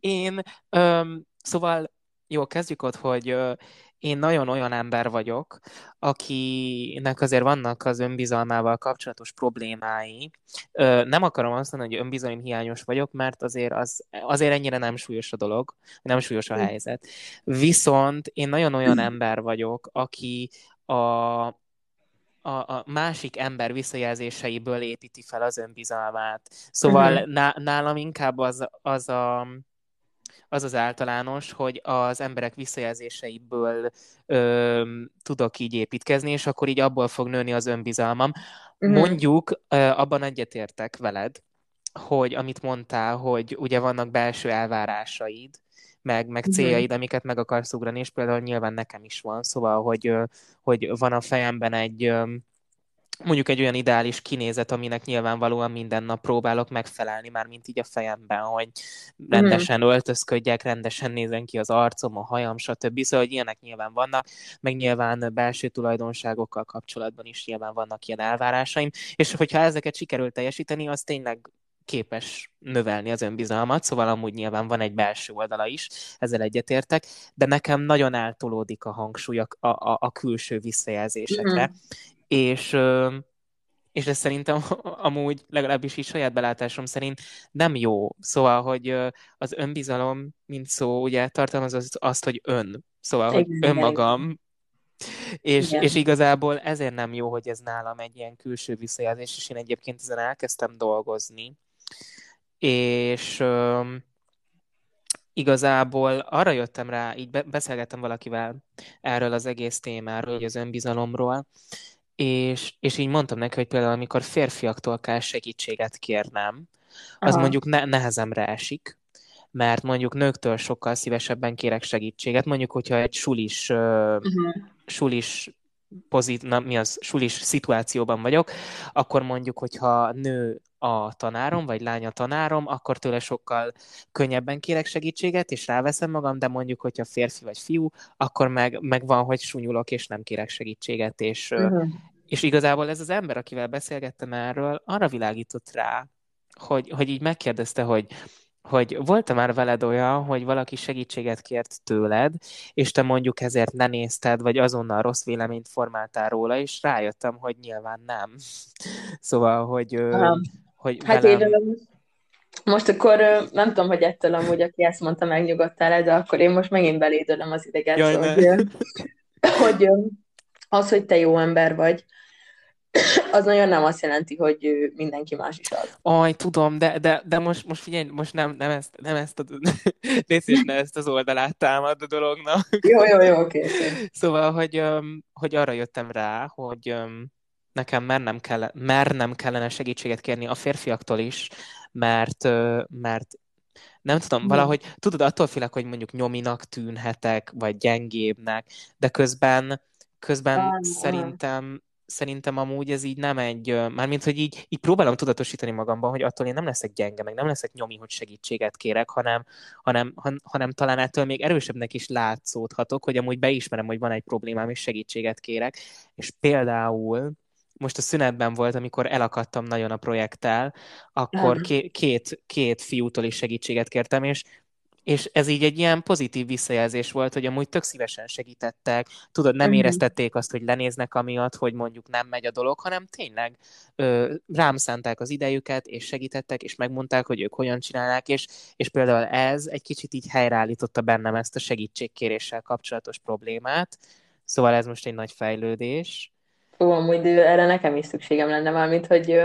én, um, szóval jó, kezdjük ott, hogy uh, én nagyon olyan ember vagyok, akinek azért vannak az önbizalmával kapcsolatos problémái. Nem akarom azt mondani, hogy önbizalom hiányos vagyok, mert azért, az, azért ennyire nem súlyos a dolog, nem súlyos a helyzet. Viszont én nagyon olyan ember vagyok, aki a, a, a másik ember visszajelzéseiből építi fel az önbizalmát. Szóval uh-huh. nálam inkább az, az a... az az általános, hogy az emberek visszajelzéseiből ö, tudok így építkezni, és akkor így abból fog nőni az önbizalmam. Mm. Mondjuk ö, abban egyetértek veled, hogy amit mondtál, hogy ugye vannak belső elvárásaid, meg, meg céljaid, mm. amiket meg akarsz ugrani, és például nyilván nekem is van, szóval, hogy, ö, hogy van a fejemben egy... Ö, mondjuk egy olyan ideális kinézet, aminek nyilvánvalóan minden nap próbálok megfelelni, már mint így a fejemben, hogy rendesen mm. öltözködjek, rendesen nézen ki az arcom, a hajam, stb. Szóval, hogy ilyenek nyilván vannak, meg nyilván belső tulajdonságokkal kapcsolatban is nyilván vannak ilyen elvárásaim, és hogyha ezeket sikerül teljesíteni, az tényleg képes növelni az önbizalmat, szóval amúgy nyilván van egy belső oldala is, ezzel egyetértek, de nekem nagyon eltolódik a hangsúly a, a, a külső visszajelzésekre, mm. És, és ez szerintem amúgy, legalábbis így saját belátásom szerint nem jó. Szóval, hogy az önbizalom, mint szó, ugye tartalmaz az, azt, hogy ön. Szóval, hogy önmagam. És, és igazából ezért nem jó, hogy ez nálam egy ilyen külső visszajelzés, és én egyébként ezen elkezdtem dolgozni. És... Igazából arra jöttem rá, így beszélgettem valakivel erről az egész témáról, így az önbizalomról, és, és így mondtam neki, hogy például amikor férfiaktól kell segítséget kérnem, az Aha. mondjuk ne, nehezemre esik, mert mondjuk nőktől sokkal szívesebben kérek segítséget, mondjuk hogyha egy sulis, uh-huh. sulis, pozit, na, mi az, sulis szituációban vagyok, akkor mondjuk, hogyha nő a tanárom, vagy lánya tanárom, akkor tőle sokkal könnyebben kérek segítséget, és ráveszem magam, de mondjuk, hogyha férfi vagy fiú, akkor meg, meg van, hogy sunyulok, és nem kérek segítséget, és, uh-huh. és igazából ez az ember, akivel beszélgettem erről, arra világított rá, hogy, hogy így megkérdezte, hogy hogy volt-e már veled olyan, hogy valaki segítséget kért tőled, és te mondjuk ezért ne nézted, vagy azonnal rossz véleményt formáltál róla, és rájöttem, hogy nyilván nem. Szóval, hogy... Aha. hogy hát velem... én most akkor nem tudom, hogy ettől amúgy, aki ezt mondta, megnyugodtál, de akkor én most megint belédülöm az ideget. Jaj, hogy, hogy az, hogy te jó ember vagy, az nagyon nem azt jelenti, hogy mindenki más is az. Aj, tudom, de, de, de most, most figyelj, most nem, nem ezt, nem ezt a, ne ezt az oldalát támad a dolognak. Jó, jó, jó, oké. Okay. Szóval, hogy, hogy arra jöttem rá, hogy nekem már nem, kell, már nem kellene segítséget kérni a férfiaktól is, mert, mert nem tudom, valahogy, tudod, attól félek, hogy mondjuk nyominak tűnhetek, vagy gyengébbnek, de közben, közben ah, szerintem ah. Szerintem amúgy ez így nem egy, mármint, hogy így, így próbálom tudatosítani magamban, hogy attól én nem leszek gyenge, meg nem leszek nyomi, hogy segítséget kérek, hanem, hanem, han, hanem talán ettől még erősebbnek is látszódhatok, hogy amúgy beismerem, hogy van egy problémám, és segítséget kérek. És például most a szünetben volt, amikor elakadtam nagyon a projekttel, akkor k- két, két fiútól is segítséget kértem, és És ez így egy ilyen pozitív visszajelzés volt, hogy amúgy tök szívesen segítettek, tudod, nem éreztették azt, hogy lenéznek amiatt, hogy mondjuk nem megy a dolog, hanem tényleg ö, rám szánták az idejüket, és segítettek, és megmondták, hogy ők hogyan csinálják, és, és például ez egy kicsit így helyreállította bennem ezt a segítségkéréssel kapcsolatos problémát, szóval ez most egy nagy fejlődés. Ó, amúgy erre nekem is szükségem lenne mármint, hogy...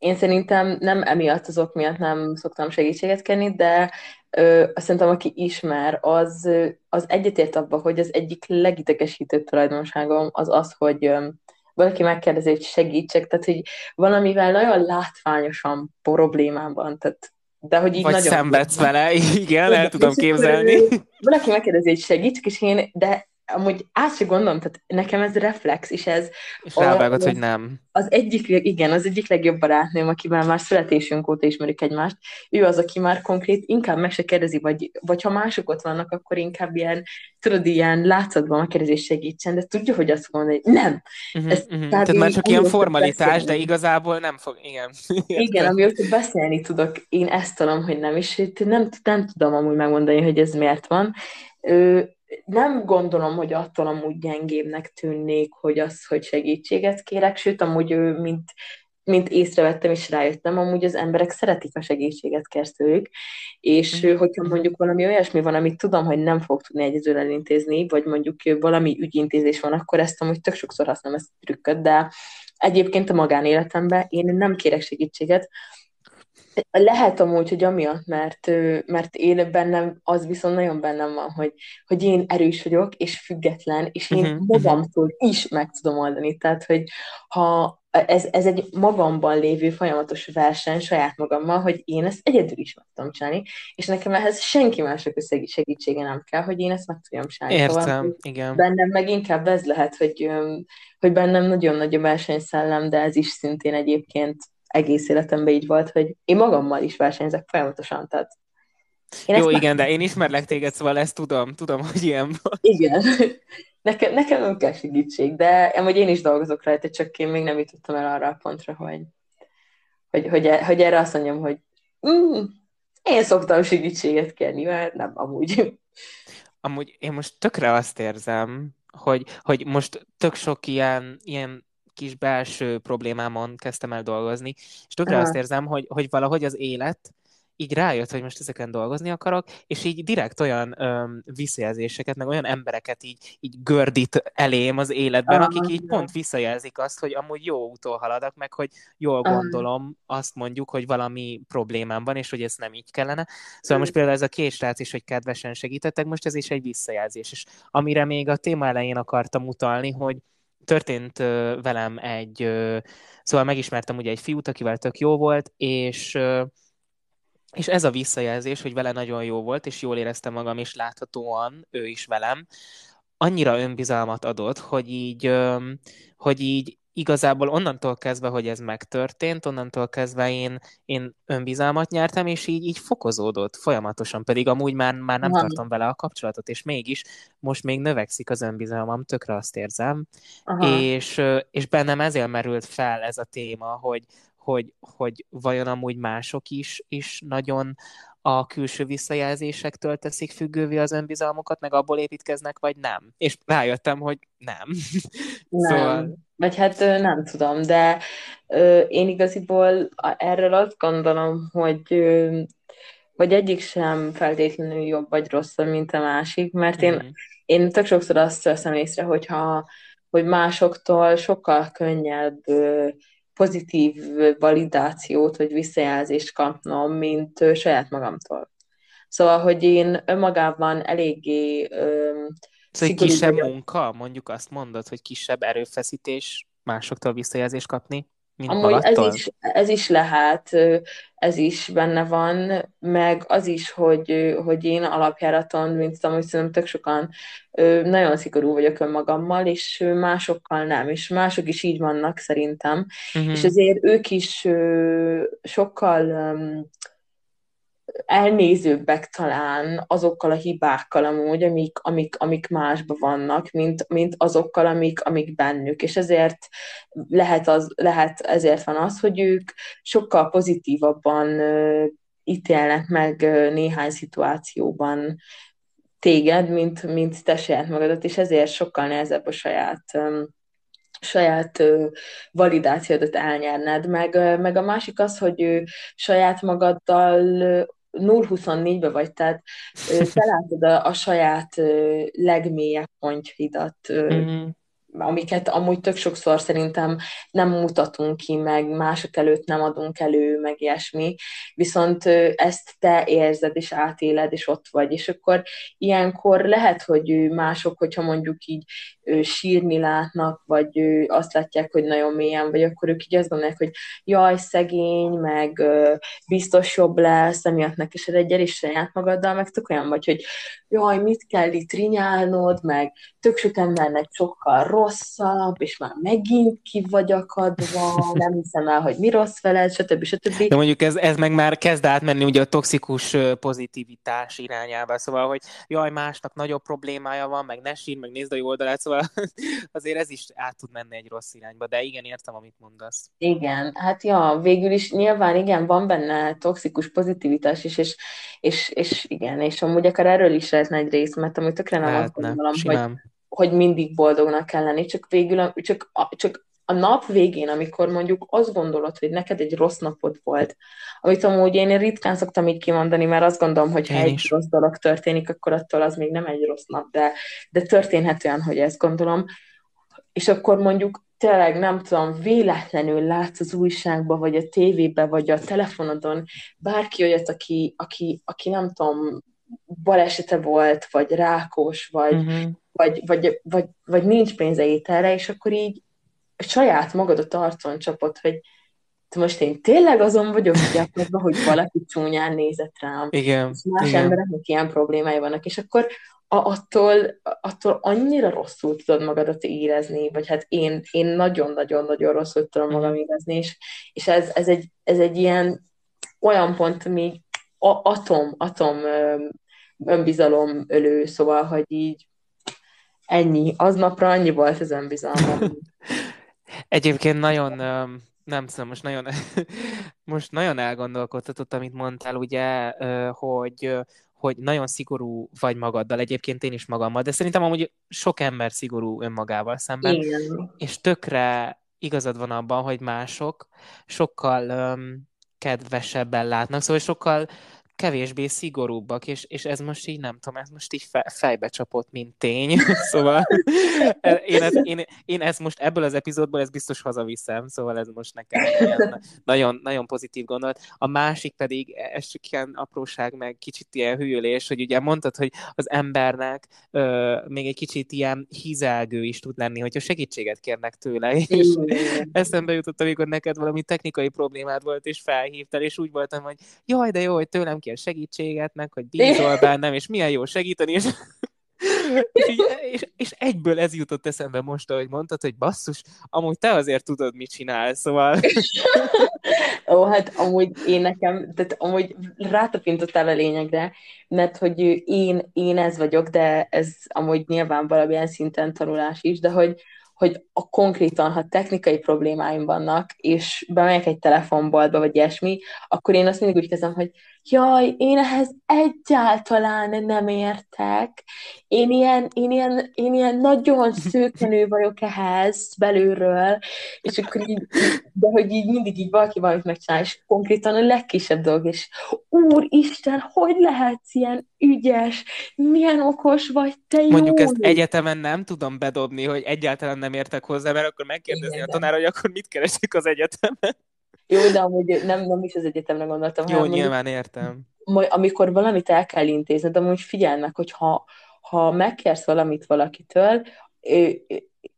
Én szerintem nem emiatt, azok miatt nem szoktam segítséget kérni, de ö, azt szerintem, aki ismer, az, az egyetért abban, hogy az egyik legidegesítőbb tulajdonságom az az, hogy ö, valaki megkérdezi, hogy segítsek, tehát, hogy valamivel nagyon látványosan problémám van, tehát, de hogy így vagy nagyon... Vagy szenvedsz vele, igen, el tudom képzelni. Valaki megkérdezi, hogy segítsek, és én, de amúgy azt sem gondolom, tehát nekem ez reflex, és ez... És rávágod, hogy nem. Az egyik, igen, az egyik legjobb barátnőm, akivel már születésünk óta ismerik egymást, ő az, aki már konkrét inkább meg se kérdezi, vagy, vagy ha mások ott vannak, akkor inkább ilyen, tudod, ilyen látszatban megkérdezés segítsen, de tudja, hogy azt mondani, hogy nem. Uh-huh, ez, uh-huh. Tehát már csak ilyen formalitás, de igazából nem fog, igen. Igen, amióta beszélni tudok, én ezt tudom, hogy nem, és nem, nem tudom amúgy megmondani, hogy ez miért van. Ö, nem gondolom, hogy attól amúgy gyengébbnek tűnnék, hogy az, hogy segítséget kérek, sőt, amúgy mint, mint észrevettem és rájöttem, amúgy az emberek szeretik a segítséget kértőjük, és mm. hogyha mondjuk valami olyasmi van, amit tudom, hogy nem fog tudni egyedül elintézni, vagy mondjuk valami ügyintézés van, akkor ezt amúgy tök sokszor használom ezt a trükköt, de egyébként a magánéletemben én nem kérek segítséget. Lehet amúgy, hogy amiatt, mert, mert én bennem, az viszont nagyon bennem van, hogy, hogy én erős vagyok, és független, és én uh-huh, magamtól uh-huh. is meg tudom oldani. Tehát, hogy ha ez, ez egy magamban lévő folyamatos verseny saját magammal, hogy én ezt egyedül is meg tudom csinálni, és nekem ehhez senki mások segítsége nem kell, hogy én ezt meg tudjam csinálni. Értem, tovább. Igen. Bennem meg inkább ez lehet, hogy, hogy bennem nagyon nagy a versenyszellem, de ez is szintén egyébként egész életemben így volt, hogy én magammal is versenyzek folyamatosan, tehát... Jó, már... igen, de én ismerlek téged, szóval ezt tudom, tudom, hogy ilyen van. Igen, nekem, nekem nem kell segítség, de amúgy én is dolgozok rajta, csak én még nem jutottam el arra a pontra, hogy, hogy, hogy, hogy erre azt mondjam, hogy mm, én szoktam segítséget kérni, mert nem, amúgy. Amúgy én most tökre azt érzem, hogy, hogy most tök sok ilyen, ilyen kis belső problémámon kezdtem el dolgozni, és tökre Aha. azt érzem, hogy, hogy valahogy az élet így rájött, hogy most ezeken dolgozni akarok, és így direkt olyan öm, visszajelzéseket, meg olyan embereket így, így gördít elém az életben, Aha. akik így pont visszajelzik azt, hogy amúgy jó úton haladok, meg hogy jól gondolom Aha. azt mondjuk, hogy valami problémám van, és hogy ez nem így kellene. Szóval most például ez a két srác is, hogy kedvesen segítettek, most ez is egy visszajelzés. És amire még a téma elején akartam utalni, hogy történt velem egy, szóval megismertem ugye egy fiút, akivel tök jó volt, és, és ez a visszajelzés, hogy vele nagyon jó volt, és jól éreztem magam, és láthatóan ő is velem, annyira önbizalmat adott, hogy így, hogy így igazából onnantól kezdve, hogy ez megtörtént, onnantól kezdve én, én önbizalmat nyertem, és így, így fokozódott folyamatosan, pedig amúgy már, már nem Van. tartom vele a kapcsolatot, és mégis most még növekszik az önbizalmam, tökre azt érzem, és, és bennem ezért merült fel ez a téma, hogy, hogy, hogy vajon amúgy mások is, is nagyon a külső visszajelzésektől teszik függővé az önbizalmukat, meg abból építkeznek, vagy nem. És rájöttem, hogy nem. Nem. Szóval... Vagy hát nem tudom, de ö, én igaziból erről azt gondolom, hogy ö, vagy egyik sem feltétlenül jobb vagy rosszabb, mint a másik, mert én, mm. én tök sokszor azt veszem észre, hogyha, hogy másoktól sokkal könnyebb ö, pozitív validációt, vagy visszajelzést kapnom, mint ö, saját magamtól. Szóval, hogy én önmagában eléggé... Ö, Szóval kisebb vagyok. Munka, mondjuk azt mondod, hogy kisebb erőfeszítés másoktól visszajelzést kapni, mint amúgy valattól? Ez is, ez is lehet, ez is benne van, meg az is, hogy, hogy én alapjáraton, mint amúgy szerintem tök sokan nagyon szigorú vagyok önmagammal, és másokkal nem, és mások is így vannak szerintem, uh-huh. és azért ők is sokkal... elnézőbbek talán azokkal a hibákkal amúgy, amik, amik, amik másban vannak, mint, mint azokkal, amik, amik bennük. És ezért lehet, az, lehet ezért van az, hogy ők sokkal pozitívabban ítélnek meg néhány szituációban téged, mint, mint te saját magadat, és ezért sokkal nehezebb a saját... saját validációdat elnyerned, meg, meg a másik az, hogy saját magaddal nulla huszonnégyben vagy, tehát te látod a, a saját legmélyebb pontjaidat, mm-hmm. amiket amúgy tök sokszor szerintem nem mutatunk ki, meg mások előtt nem adunk elő, meg ilyesmi, viszont ezt te érzed, és átéled, és ott vagy, és akkor ilyenkor lehet, hogy mások, hogyha mondjuk így sírni látnak, vagy azt látják, hogy nagyon mélyen vagy, akkor ők így azt gondolják, hogy jaj, szegény, meg biztos jobb lesz, emiatt neki se legyél is saját magaddal, meg tök olyan vagy, hogy jaj, mit kell itt rinyálnod, meg tök sok embernek sokkal rosszabb, és már megint ki vagy akadva, nem hiszem el, hogy mi rossz veled, stb. stb. De mondjuk ez, ez meg már kezd átmenni ugye a toxikus pozitivitás irányába, szóval, hogy jaj, másnak nagyobb problémája van, meg ne sír, meg nézd a jó oldalát, szóval azért ez is át tud menni egy rossz irányba, de igen, értem, amit mondasz. Igen, hát ja, végül is nyilván igen, van benne toxikus pozitivitás is, és, és, és igen, és amúgy akár erről is lehetne egy rész, mert amúgy tökre nem azt gondolom, hogy hogy mindig boldognak kell lenni, csak végül, csak, csak a nap végén, amikor mondjuk azt gondolod, hogy neked egy rossz napod volt, amit amúgy én ritkán szoktam így kimondani, mert azt gondolom, hogy ha én egy is. Rossz dolog történik, akkor attól az még nem egy rossz nap, de, de történhet olyan, hogy ezt gondolom, és akkor mondjuk tényleg, nem tudom, véletlenül látsz az újságban, vagy a tévében, vagy a telefonodon bárki olyat, aki, aki, aki nem tudom, balesete volt, vagy rákos, vagy, uh-huh. vagy, vagy, vagy, vagy nincs pénze ételre, és akkor így saját magadat arcon csapod, hogy most én tényleg azon vagyok gyakorlatban, hogy valaki csúnyán nézett rám. Igen, és más igen. embereknek ilyen problémái vannak, és akkor attól, attól annyira rosszul tudod magadat érezni, vagy hát én, én nagyon-nagyon-nagyon rosszul tudom magam érezni, és, és ez, ez, egy, ez egy ilyen olyan pont, ami A- atom, atom önbizalom ölő, szóval, hogy így ennyi, aznapra annyi volt az önbizalom. Egyébként nagyon, nem tudom, most nagyon, most nagyon elgondolkodtatott, amit mondtál, ugye, hogy, hogy nagyon szigorú vagy magaddal, egyébként én is magammal, de szerintem amúgy sok ember szigorú önmagával szemben, igen. És tökre igazad van abban, hogy mások sokkal kedvesebben látnak, szóval sokkal kevésbé szigorúbbak, és, és ez most így nem tudom, ez most így fe, fejbe csapott, mint tény, szóval én, ez, én, én ezt most ebből az epizódból ezt biztos hazaviszem, szóval ez most nekem ilyen, nagyon, nagyon pozitív gondolat. A másik pedig, ez csak ilyen apróság, meg kicsit ilyen hülyülés, hogy ugye mondtad, hogy az embernek ö, még egy kicsit ilyen hízelgő is tud lenni, hogyha segítséget kérnek tőle, és eszembe jutott, amikor neked valami technikai problémád volt, és felhívtál, és úgy voltam, hogy jaj, de jó, hogy tőlem kér segítséget, meg hogy bízol bennem, és milyen jó segíteni, és, és, és, és egyből ez jutott eszembe most, ahogy mondtad, hogy basszus, amúgy te azért tudod, mit csinálsz, szóval... Ó, hát amúgy én nekem, tehát amúgy rátapintottál a lényegre, mert hogy én, én ez vagyok, de ez amúgy nyilván valamilyen szinten tanulás is, de hogy hogy a konkrétan, ha technikai problémáim vannak, és bemegyek egy telefonboltba, vagy ilyesmi, akkor én azt mindig úgy kezdem, hogy jaj, én ehhez egyáltalán nem értek, én ilyen, én ilyen, én ilyen nagyon szőkenő vagyok ehhez belülről, és akkor így, de hogy így mindig így valaki valamit megcsinál, és konkrétan a legkisebb dolog, és úristen, hogy lehetsz ilyen ügyes, milyen okos vagy te, jó? Mondjuk ezt egyetemen nem tudom bedobni, hogy egyáltalán nem értek hozzá, mert akkor megkérdezni igen, a tanár, hogy akkor mit keresik az egyetemen. Jó, de amúgy nem, nem is az egyetemre gondoltam. Jó, hanem, nyilván mondjuk, értem. Majd, amikor valamit el kell intézned, amúgy figyelnek, hogy ha, ha megkérsz valamit valakitől,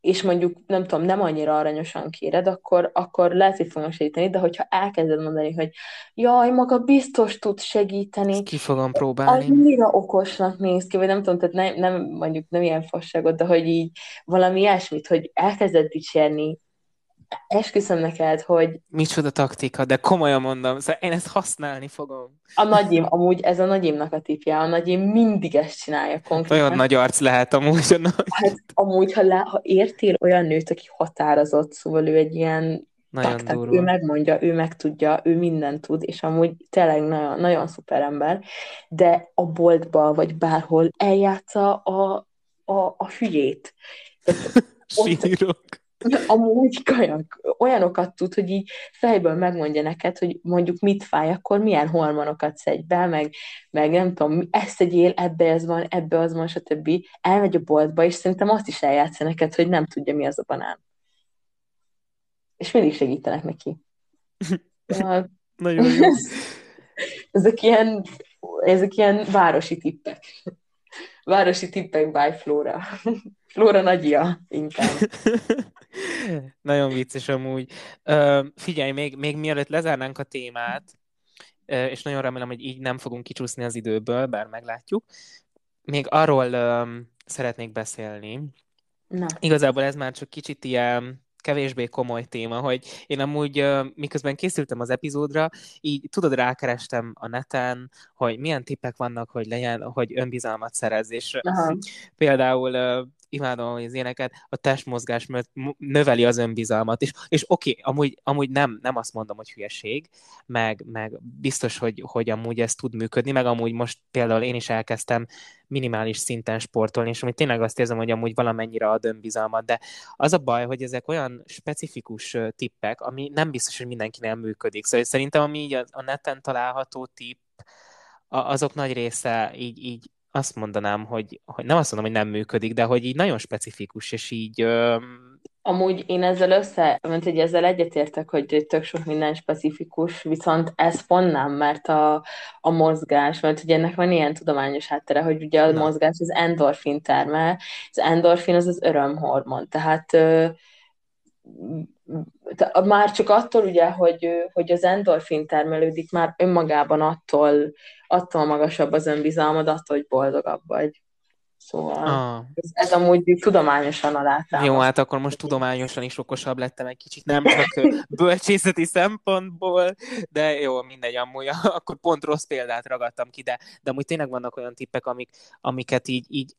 és mondjuk, nem tudom, nem annyira aranyosan kéred, akkor, akkor lehet, hogy fogom segíteni, de hogyha elkezded mondani, hogy jaj, maga biztos tud segíteni. Ezt ki fogom próbálni. Annyira okosnak néz ki, vagy nem tudom, tehát nem, nem, mondjuk nem ilyen fasságot, de hogy így valami ilyesmit, hogy elkezded dicsérni. Esküszöm neked, hogy... Micsoda taktika, de komolyan mondom, szóval én ezt használni fogom. A nagyim, amúgy ez a nagyimnak a tipje, a nagyim mindig ezt csinálja konkrétan. Olyan nagy arc lehet amúgy a nagy. Hát amúgy, ha, le, ha értél olyan nőt, aki határozott, szóval ő egy ilyen... Nagyon durva. Ő megmondja, ő megtudja, ő mindent tud, és amúgy tényleg nagyon, nagyon szuper ember, de a boltban, vagy bárhol eljátsza a, a, a hülyét. Sírok. amúgy kajak, olyanokat tud, hogy így fejből megmondja neked, hogy mondjuk mit fáj, akkor milyen hormonokat szedj be, meg, meg nem tudom, ezt tegyél, ebbe az van, ebbe az van, stb. Elmegy a boltba, és szerintem azt is eljátsza neked, hogy nem tudja, mi az a banán. És mindig segítenek neki. Nagyon jó. Ezek ilyen, ezek ilyen városi tippek. Városi tippek by Flóra. Flóra nagyja, inkább. Nagyon vicces amúgy. Uh, figyelj, még, még mielőtt lezárnánk a témát, uh, és nagyon remélem, hogy így nem fogunk kicsúszni az időből, bár meglátjuk. Még arról um, szeretnék beszélni. Na. Igazából ez már csak kicsit ilyen kevésbé komoly téma, hogy én amúgy miközben készültem az epizódra, így tudod, rákerestem a neten, hogy milyen tippek vannak, hogy legyen, hogy önbizalmat szerez, és aha, például imádom az éneket, a testmozgás növeli az önbizalmat, és, és oké, okay, amúgy, amúgy nem, nem azt mondom, hogy hülyeség, meg, meg biztos, hogy, hogy amúgy ez tud működni, meg amúgy most például én is elkezdtem minimális szinten sportolni, és amit tényleg azt érzem, hogy amúgy valamennyire ad önbizalmat, de az a baj, hogy ezek olyan specifikus tippek, ami nem biztos, hogy mindenkinél működik. Szóval szerintem, ami így a neten található tipp, azok nagy része így, így azt mondanám, hogy, hogy nem azt mondom, hogy nem működik, de hogy így nagyon specifikus, és így... Öm... Amúgy én ezzel össze, mint hogy ezzel egyetértek, hogy tök sok minden specifikus, viszont ez pont nem, mert a, a mozgás, mert ugye ennek van ilyen tudományos háttere, hogy ugye a Na. mozgás az endorfin termel, az endorfin az az örömhormon, tehát... Ö... már csak attól ugye, hogy, hogy az endorfin termelődik, már önmagában attól, attól magasabb az önbizalmad, attól, hogy boldogabb vagy. Szóval ah. ez, ez amúgy tudományosan alátámasztja. Jó, hát akkor most tudományosan is okosabb lettem egy kicsit, nem csak bölcsészeti szempontból, de jó, mindegy, amúgy akkor pont rossz példát ragadtam ki, de, de amúgy tényleg vannak olyan tippek, amik, amiket így, így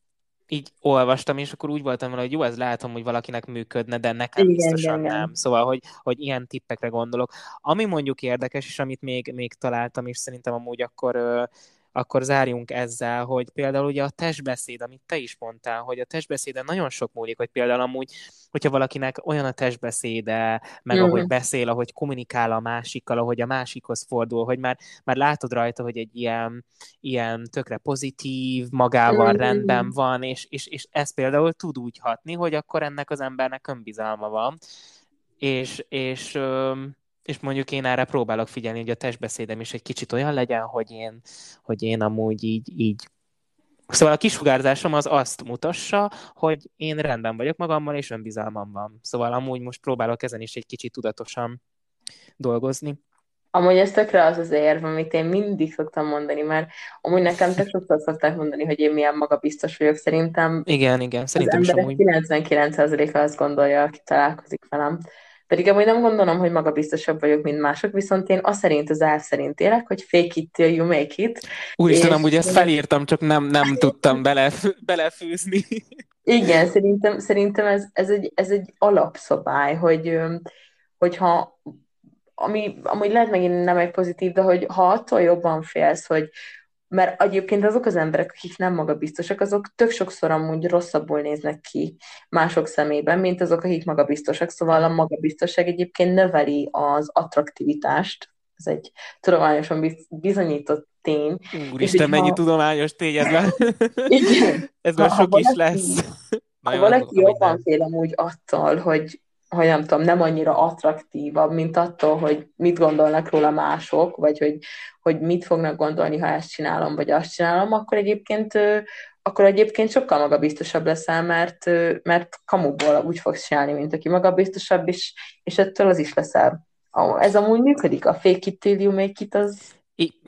így olvastam, és akkor úgy voltam vele, hogy jó, ez látom, hogy valakinek működne, de nekem igen, biztosan igen. nem. Szóval, hogy, hogy ilyen tippekre gondolok. Ami mondjuk érdekes, és amit még, még találtam, és szerintem amúgy akkor, akkor zárjunk ezzel, hogy például ugye a testbeszéd, amit te is mondtál, hogy a testbeszéden nagyon sok múlik, hogy például amúgy, hogyha valakinek olyan a testbeszéde, meg mm-hmm. ahogy beszél, ahogy kommunikál a másikkal, ahogy a másikhoz fordul, hogy már, már látod rajta, hogy egy ilyen, ilyen tökre pozitív, magával mm-hmm. rendben van, és, és, és ez például tud úgy hatni, hogy akkor ennek az embernek önbizalma van, és... és És mondjuk én erre próbálok figyelni, hogy a testbeszédem is egy kicsit olyan legyen, hogy én, hogy én amúgy így, így... Szóval a kisugárzásom az azt mutassa, hogy én rendben vagyok magammal, és önbizalmam van. Szóval amúgy most próbálok ezen is egy kicsit tudatosan dolgozni. Amúgy ez tökre az az érv, amit én mindig szoktam mondani, mert amúgy nekem tök sokszor szokták mondani, hogy én milyen magabiztos vagyok, szerintem. Igen, igen, szerintem is amúgy. Az emberek kilencvenkilenc százaléka azt gondolja, aki találkozik velem. Pedig amúgy nem gondolom, hogy magabiztosabb vagyok, mint mások, viszont én az szerint, az elv szerint élek, hogy fake it till you make it. Úristen, és... amúgy ezt felírtam, csak nem, nem tudtam belef- belefűzni. Igen, szerintem, szerintem ez, ez, egy, ez egy alapszabály, hogy, hogyha, ami amúgy lehet megint nem egy pozitív, de hogy ha attól jobban félsz, hogy mert egyébként azok az emberek, akik nem magabiztosak, azok tök sokszor amúgy rosszabbul néznek ki mások szemében, mint azok, akik magabiztosak. Szóval a magabiztosság egyébként növeli az attraktivitást. Ez egy tudományosan bizonyított tény. Úristen, mennyi ha... tudományos tény ez már. Igen. Ez már ha, sok ha valaki, is lesz. Ha valaki jobban fél amúgy attól, hogy hogy nem tudom, nem annyira attraktívabb, mint attól, hogy mit gondolnak róla mások, vagy hogy, hogy mit fognak gondolni, ha ezt csinálom, vagy azt csinálom, akkor egyébként, akkor egyébként sokkal magabiztosabb leszel, mert, mert kamuból úgy fogsz csinálni, mint aki magabiztosabb, és, és ettől az is leszel. Ez amúgy működik, a fake it till you make it, az I-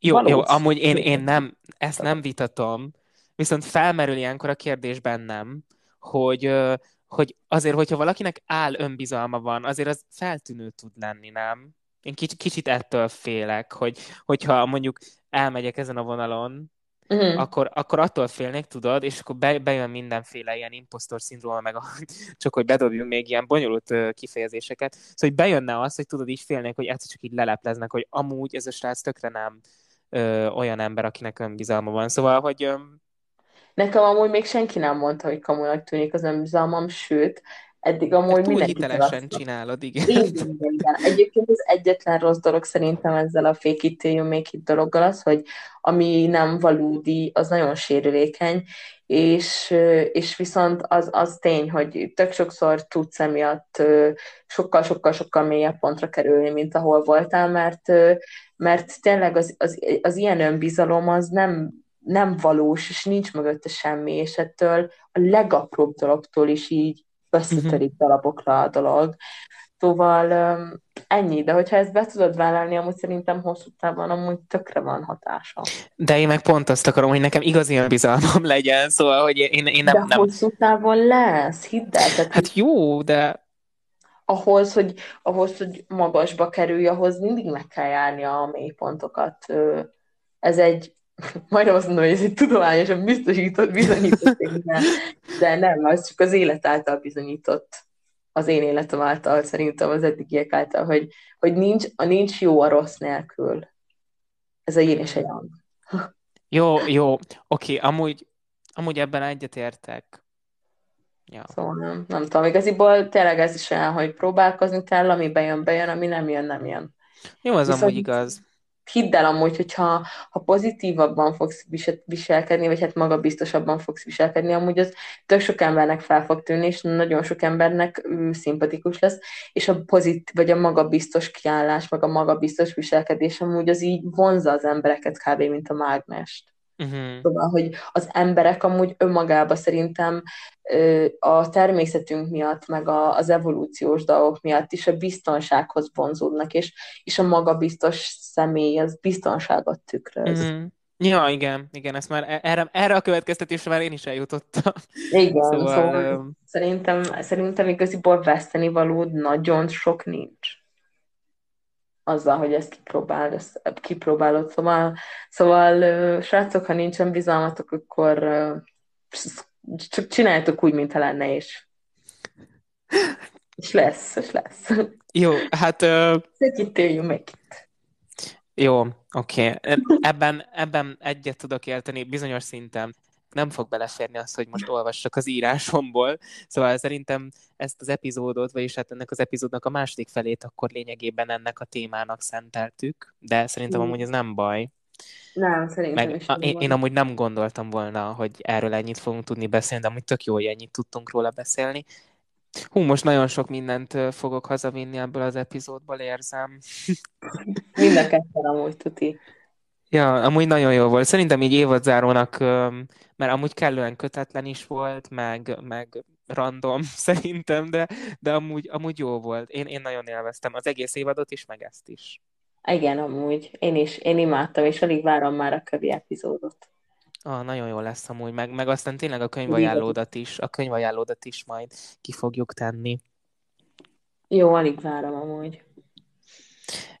jó, valós. Jó, amúgy én, én nem, ezt nem vitatom, viszont felmerül ilyenkor a kérdés bennem, hogy... hogy azért, hogyha valakinek áll önbizalma van, azért az feltűnő tud lenni, nem? Én kicsit, kicsit ettől félek, hogy, hogyha mondjuk elmegyek ezen a vonalon, mm. akkor, akkor attól félnék, tudod, és akkor be, bejön mindenféle ilyen impostor szindróma, meg a, csak hogy bedobjunk még ilyen bonyolult kifejezéseket. Szóval, hogy bejönne az, hogy tudod, így félnék, hogy egyszer csak így lelepleznek, hogy amúgy ez a srác tökre nem ö, olyan ember, akinek önbizalma van. Szóval, hogy... Ö, Nekem amúgy még senki nem mondta, hogy kamunak tűnik az önbizalmam, sőt, Eddig amúgy túl hitelesen csinálod, igen. Igen, igen. Egyébként az egyetlen rossz dolog szerintem ezzel a fake it till you make it dologgal az, hogy ami nem valódi, az nagyon sérülékeny, és, és viszont az, az tény, hogy tök sokszor tudsz emiatt sokkal-sokkal-sokkal mélyebb pontra kerülni, mint ahol voltál, mert, mert tényleg az, az, az ilyen önbizalom az nem, nem valós, és nincs mögötte semmi, és ettől a legapróbb dologtól is így összetörik alapokra a dolog. Szóval um, ennyi, de hogyha ezt be tudod vállalni, amúgy szerintem hosszú távon amúgy tökre van hatása. De én meg pont azt akarom, hogy nekem igazi önbizalmam legyen, szóval, hogy én, én nem... De nem... hosszú távon lesz, hidd el. Tehát hát jó, de... Ahhoz hogy, ahhoz, hogy magasba kerülj, ahhoz mindig meg kell járni a mélypontokat. Ez egy... Majdnem azt mondom, hogy ez egy tudományosan biztosított, bizonyított, de nem, az csak az élet által bizonyított, az én életem által, szerintem az eddigiek által, hogy, hogy nincs, a nincs jó a rossz nélkül. Ez a yin és a yang. Jó, jó, oké, amúgy, amúgy ebben egyetértek. Ja. Szóval nem, nem tudom, igaziból tényleg ez is olyan, hogy próbálkozni kell, ami bejön, bejön, ami nem jön, nem jön. Jó, az viszont... amúgy igaz. Hidd el amúgy, hogyha ha pozitívabban fogsz viselkedni, vagy hát magabiztosabban fogsz viselkedni, amúgy az tök sok embernek fel fog tűnni, és nagyon sok embernek szimpatikus lesz, és a pozit, vagy a magabiztos kiállás, meg a magabiztos viselkedés amúgy az így vonzza az embereket kb. Mint a mágnest. Uh-huh. Szóval, hogy az emberek amúgy önmagában szerintem a természetünk miatt, meg az evolúciós dolgok miatt is a biztonsághoz vonzódnak, és, és a magabiztos személy az biztonságot tükröz. Uh-huh. Ja, igen, igen, ezt már erre, erre a következtetésre már én is eljutottam. Igen, szóval, szóval szerintem, szerintem igaziból vesztenivaló nagyon sok nincs. Azzal, hogy ezt kipróbál, ezt kipróbálod. Szóval, szóval srácok, ha nincsen bizalmatok, akkor csak csináljátok úgy, mintha lenne, és, és lesz, és lesz. Jó, hát... Szegyítéljünk meg itt. Jó, oké. Okay. Ebben, ebben egyet tudok érteni bizonyos szinten. Nem fog beleférni azt, hogy most olvassak az írásomból, szóval szerintem ezt az epizódot, vagyis hát ennek az epizódnak a második felét akkor lényegében ennek a témának szenteltük, de szerintem amúgy ez nem baj. Nem, szerintem Meg, is nem én, én amúgy nem gondoltam volna, hogy erről ennyit fogunk tudni beszélni, de amúgy tök jó, hogy ennyit tudtunk róla beszélni. Hú, most nagyon sok mindent fogok hazavinni ebből az epizódból, érzem. Mind a ketten amúgy, tuti. Ja, amúgy nagyon jó volt. Szerintem így évadzárónak, mert amúgy kellően kötetlen is volt, meg, meg random szerintem, de, de amúgy, amúgy jó volt. Én, én nagyon élveztem az egész évadot is, meg ezt is. Igen, amúgy. Én is. Én imádtam, és alig várom már a kövi epizódot. Ah, nagyon jó lesz amúgy, meg, meg aztán tényleg a könyvajánlódat is, a könyvajánlódat is majd ki fogjuk tenni. Jó, alig várom amúgy.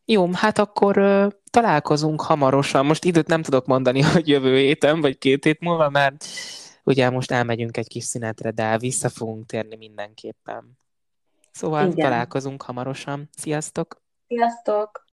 Jó, hát akkor ö, találkozunk hamarosan. Most időt nem tudok mondani, hogy jövő héten, vagy két hét múlva, mert ugye most elmegyünk egy kis szünetre, de vissza fogunk térni mindenképpen. Szóval igen. Találkozunk hamarosan. Sziasztok! Sziasztok!